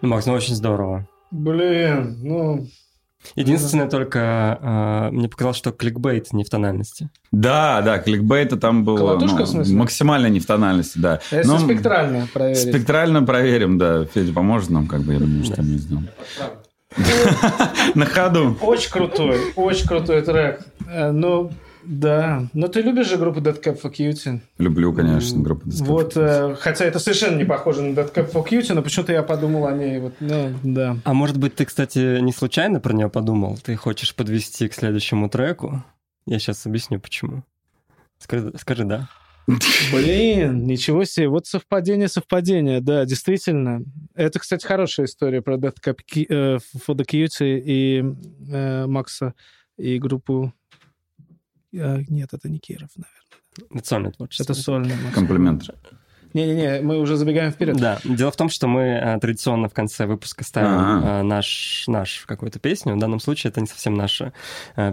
Макс, ну очень здорово. Блин, ну... Единственное только, мне показалось, что кликбейт не в тональности. Да, кликбейта там было максимально не в тональности, да. Если но спектрально проверить. Спектрально проверим, да. Федя поможет нам, как бы, я думаю, что мы сделаем. На ходу. Очень крутой трек. Ну... Да, но ты любишь же группу Death Cab for Cutie? Люблю, конечно, группу Death Cab for Cutie. Вот, хотя это совершенно не похоже на Death Cab for Cutie, но почему-то я подумал о ней. Вот, ну, да. А может быть, ты, кстати, не случайно про нее подумал? Ты хочешь подвести к следующему треку? Я сейчас объясню, почему. Скажи да. Блин, ничего себе. Вот совпадение, да, действительно. Это, кстати, хорошая история про Death Cab for the Cutie и Макса, и группу... Нет, это не Киров, наверное. Это сольное творчество. Это сольное. Комплиментер. Не-не-не, мы уже забегаем вперед. Да, дело в том, что мы традиционно в конце выпуска ставим наш какую-то песню. В данном случае это не совсем наша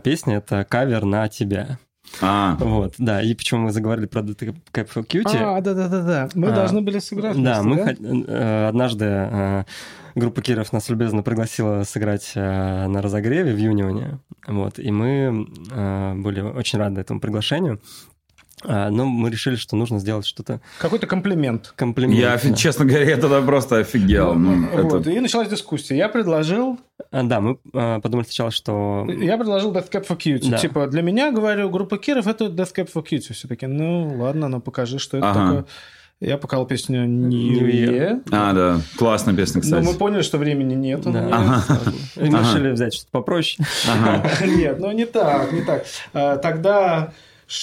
песня, это кавер на тебя. Вот, да. И почему мы заговорили про Death Cab for Cutie. Да. Мы должны были сыграть. Да, мы однажды... Группа Киров нас любезно пригласила сыграть на разогреве в Юнионе. Вот, и мы были очень рады этому приглашению. Но мы решили, что нужно сделать что-то... Какой-то комплимент. Я, честно говоря, я тогда просто офигел. И началась дискуссия. Я предложил... Да, мы подумали сначала, что... Я предложил Death Cab for Cutie. Да. Типа, для меня, говорю, группа Киров — это Death Cab for Cutie. Все-таки, ну ладно, ну покажи, что это такое... Я покал песню «New Year». Да. Классная песня, кстати. Но мы поняли, что времени нет. И мы решили взять что-то попроще. Нет, ну не так, не так. Тогда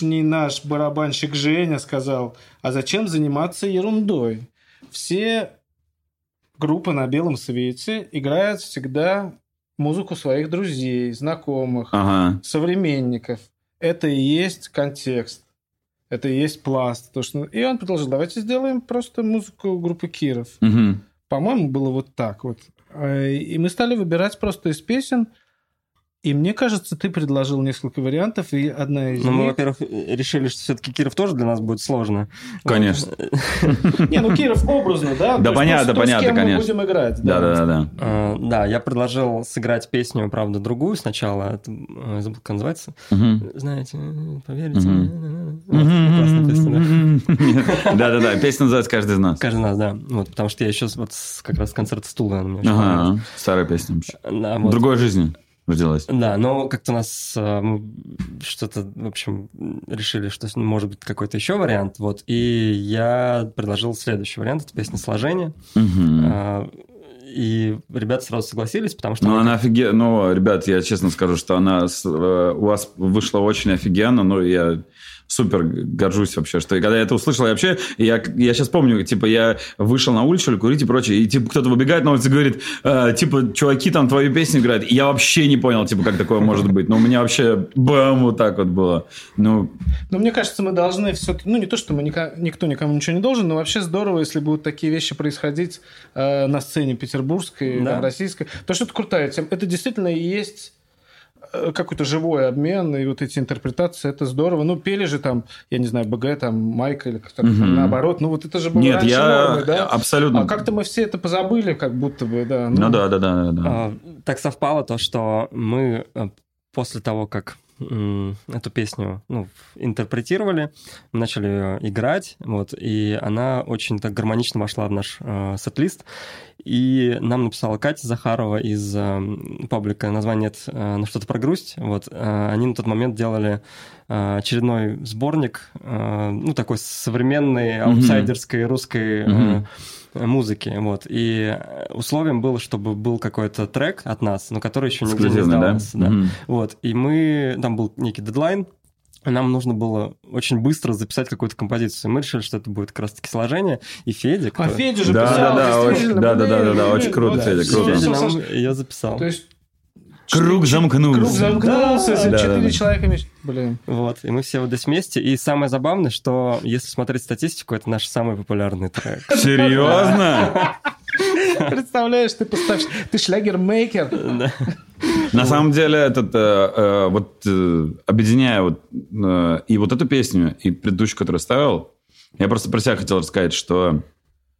наш барабанщик Женя сказал, а зачем заниматься ерундой? Все группы на белом свете играют всегда музыку своих друзей, знакомых, современников. Это и есть контекст. Это и есть пласт. И он предложил, давайте сделаем просто музыку группы Киров. Угу. По-моему, было вот так вот. И мы стали выбирать просто из песен. И мне кажется, ты предложил несколько вариантов, и одна из них... мы, во-первых, решили, что все-таки Киров тоже для нас будет сложно. Конечно. Не, ну Киров образно, да? Да, понятно, понятно, конечно. С кем мы будем играть. Да. Да, я предложил сыграть песню, правда, другую сначала. Забыл, как называется. Знаете, поверите. Классная песня, да? Да. Песня называется «Каждый из нас». «Каждый из нас», да. Потому что я еще как раз концерт «Стула» она мне очень понравилась. Старая песня. «Другой жизни». Родилась. Да, но как-то у нас что-то, в общем, решили, что может быть какой-то еще вариант. Вот, и я предложил следующий вариант, это песня «Сложение». И ребята сразу согласились, потому что... Ну, ребят, я честно скажу, что она у вас вышла очень офигенно, но я... Супер горжусь вообще, что когда я это услышал, я вообще, я сейчас помню, типа, я вышел на улицу курить и прочее, и типа кто-то выбегает на улицу и говорит, типа, чуваки там твою песню играют, и я вообще не понял, типа, как такое может быть, но у меня вообще бам, вот так вот было. Ну, мне кажется, мы должны все-таки, ну, не то, что мы никто никому ничего не должен, но вообще здорово, если будут такие вещи происходить на сцене петербургской, там, российской, то что-то крутая тема, это действительно и есть... какой-то живой обмен, и вот эти интерпретации, это здорово. Ну, пели же там, я не знаю, БГ, там, Майка или как-то наоборот. Ну, вот это же было раньше нормой, да? Абсолютно. А как-то мы все это позабыли, как будто бы, да. Ну да. Так совпало то, что мы после того, как эту песню интерпретировали, мы начали ее играть, вот, и она очень так гармонично вошла в наш сет-лист. И нам написала Катя Захарова из паблика название «На что-то про грусть». Вот, они на тот момент делали очередной сборник такой современной аутсайдерской русской музыки. Вот. И условием было, чтобы был какой-то трек от нас, но который еще нигде не издавался. Да? Да. Вот. И мы... Там был некий дедлайн. Нам нужно было очень быстро записать какую-то композицию. Мы решили, что это будет как раз-таки «Сложение». И Федя... Федя же писал. Да, очень круто, Федя. Федя нам ее записал. То есть... Круг замкнулся. 4 человека. Блин. Вот, и мы все вот здесь вместе. И самое забавное, что если смотреть статистику, это наш самый популярный трек. Серьезно? Представляешь, ты поставишь... Ты шлягер-мейкер. Да. На самом деле, объединяя и вот эту песню, и предыдущую, которую ставил, я просто про себя хотел рассказать, что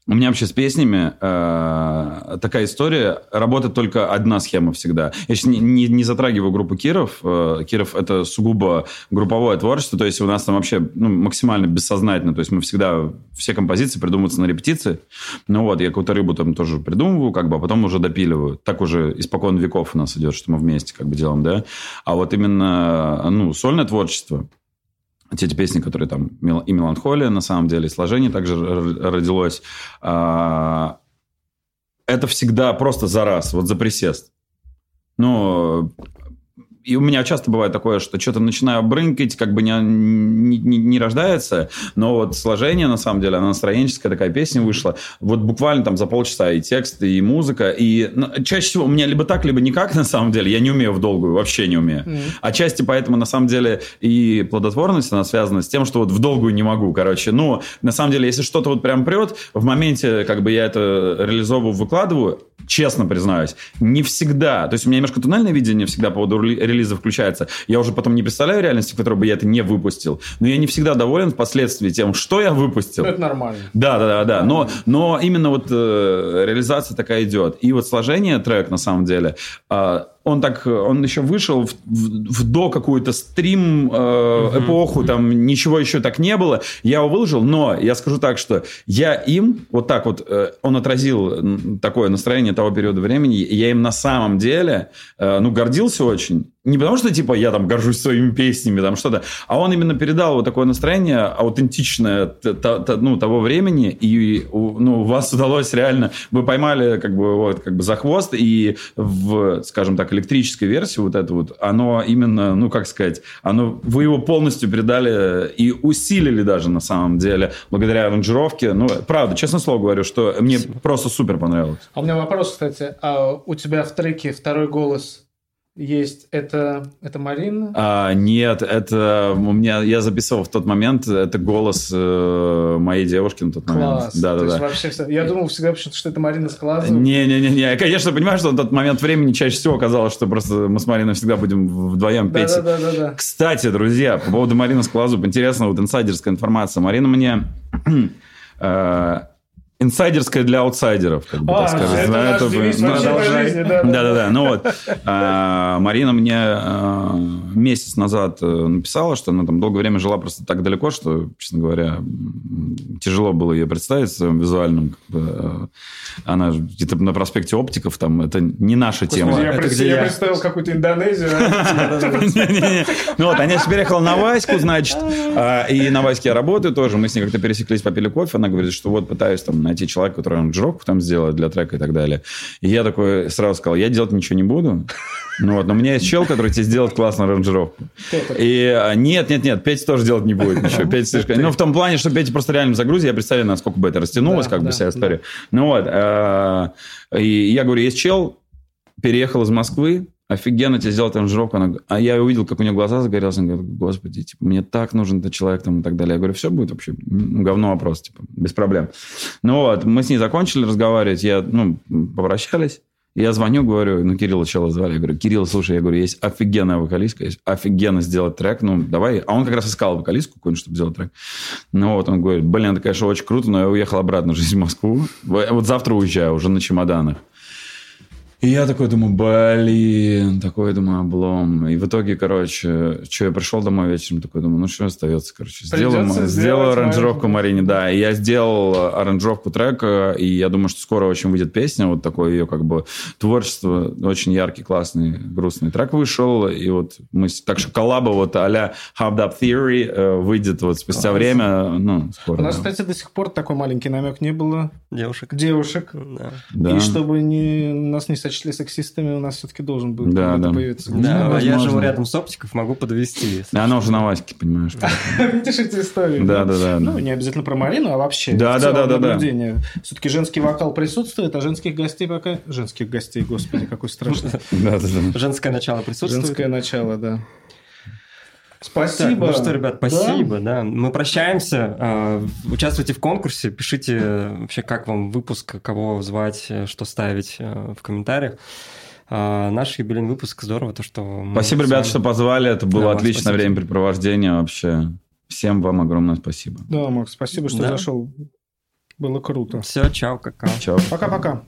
у меня вообще с песнями такая история, работает только одна схема всегда. Я сейчас не затрагиваю группу Киров. Киров – это сугубо групповое творчество, то есть у нас там вообще максимально бессознательно, то есть мы всегда, все композиции придумываются на репетиции. Я какую-то рыбу там тоже придумываю, а потом уже допиливаю. Так уже испокон веков у нас идет, что мы вместе делаем, да. А вот именно, сольное творчество, те песни, которые там и «Меланхолия», на самом деле, и «Сложение» также родилось. Это всегда просто за раз, вот за присест. И у меня часто бывает такое, что что-то начинаю брынкать, не рождается, но вот «Сложение», на самом деле, она настроенческая такая песня вышла. Вот буквально там за полчаса и текст, и музыка, и чаще всего у меня либо так, либо никак, на самом деле. Я не умею в долгую, вообще не умею. Отчасти поэтому, на самом деле, и плодотворность, она связана с тем, что вот в долгую не могу, короче. На самом деле, если что-то вот прям прет, в моменте я это реализовываю, выкладываю, честно признаюсь, не всегда. То есть у меня немножко туннельное видение всегда по поводу релиза включается. Я уже потом не представляю реальности, в которой бы я это не выпустил. Но я не всегда доволен впоследствии тем, что я выпустил. Это нормально. Да. Но именно вот реализация такая идет. И вот сложение трек, на самом деле... Он еще вышел в до какую-то стрим эпоху, там ничего еще так не было. Я его выложил, но я скажу так, что я им вот так вот, он отразил такое настроение того периода времени, и я им на самом деле, гордился очень. Не потому что, я там горжусь своими песнями, там что-то, а он именно передал вот такое настроение аутентичное того времени, и у вас удалось реально, вы поймали как бы за хвост, и в, скажем так, электрической версии вот это вот, оно именно, вы его полностью передали и усилили даже на самом деле, благодаря аранжировке, правда, честное слово говорю, что мне просто супер понравилось. А у меня вопрос, кстати, а у тебя в треке второй голос... Есть. Это Марина? Нет, это у меня... Я записывал в тот момент. Это голос моей девушки на тот момент. Класс. Да. Вообще, я думал всегда почему-то, что это Марина с Клазовым. Не. Я, конечно, понимаю, что на тот момент времени чаще всего казалось, что просто мы с Мариной всегда будем вдвоем петь. Да. Кстати, друзья, по поводу Марины с Клазовым. Интересная вот инсайдерская информация. Марина мне... инсайдерская для аутсайдеров, это девиз вообще по жизни, да. Марина мне месяц назад написала, что она там долгое время жила просто так далеко, что, честно говоря, тяжело было ее представить в своем визуальном. Она где-то на проспекте Оптиков, там, это не наша тема. Я представил какую-то Индонезию. Она же переехала на Ваську, и на Ваське я работаю тоже. Мы с ней как-то пересеклись, попили кофе. Она говорит, что вот пытаюсь там найти человека, который аранжировку там сделает для трека и так далее. И я такой сразу сказал, я делать ничего не буду. Но у меня есть чел, который тебе сделает классную аранжировку. И нет, Петя тоже делать не будет ничего. Петя слишком... в том плане, что Петя просто реально загрузил. Я представляю, насколько бы это растянулось, вся история. И я говорю, есть чел, переехал из Москвы, офигенно тебе сделать аранжировку. А я увидел, как у нее глаза загорелись. Она говорит, господи, мне так нужен этот человек там, и так далее. Я говорю, все будет вообще говно вопрос, без проблем. Мы с ней закончили разговаривать, попрощались. Я звоню, говорю, Кирилла чела звали. Я говорю, Кирилл, слушай, есть офигенная вокалистка, есть офигенно сделать трек, давай. А он как раз искал вокалистку какую-нибудь, чтобы сделать трек. Он говорит, это, конечно, очень круто, но я уехал обратно жить в Москву. Вот завтра уезжаю уже на чемоданах. И я такой думаю, облом. И в итоге, я пришел домой вечером, что остается, Сделаю аранжировку Марине, да. И я сделал аранжировку трека, и я думаю, что скоро очень выйдет песня, вот такое ее творчество, очень яркий, классный, грустный трек вышел, и мы, так что коллаба а-ля Half-Dapt Theory выйдет спустя время, скоро. У нас, кстати, до сих пор такой маленький намек не было. Девушек. Да. И чтобы нас не сочли сексистами, у нас все-таки должен был появиться. Да, я живу рядом с Оптиков, могу подвести. Она уже на Ваське, понимаешь. Видишь эти истории? Да. Не обязательно про Марину, а вообще. Да. Все-таки женский вокал присутствует, а женских гостей пока... Женских гостей, господи, какой страшный. Да. Женское начало присутствует. Женское начало, да. Спасибо. Так, ребят, спасибо. Да? Да. Мы прощаемся. Участвуйте в конкурсе. Пишите вообще, как вам выпуск, кого звать, что ставить в комментариях. Наш юбилейный выпуск. Здорово то, что... Спасибо, ребята, что позвали. Это было отличное времяпрепровождение вообще. Всем вам огромное спасибо. Да, Макс, спасибо, что зашел. Было круто. Все, чао, какао. Пока-пока.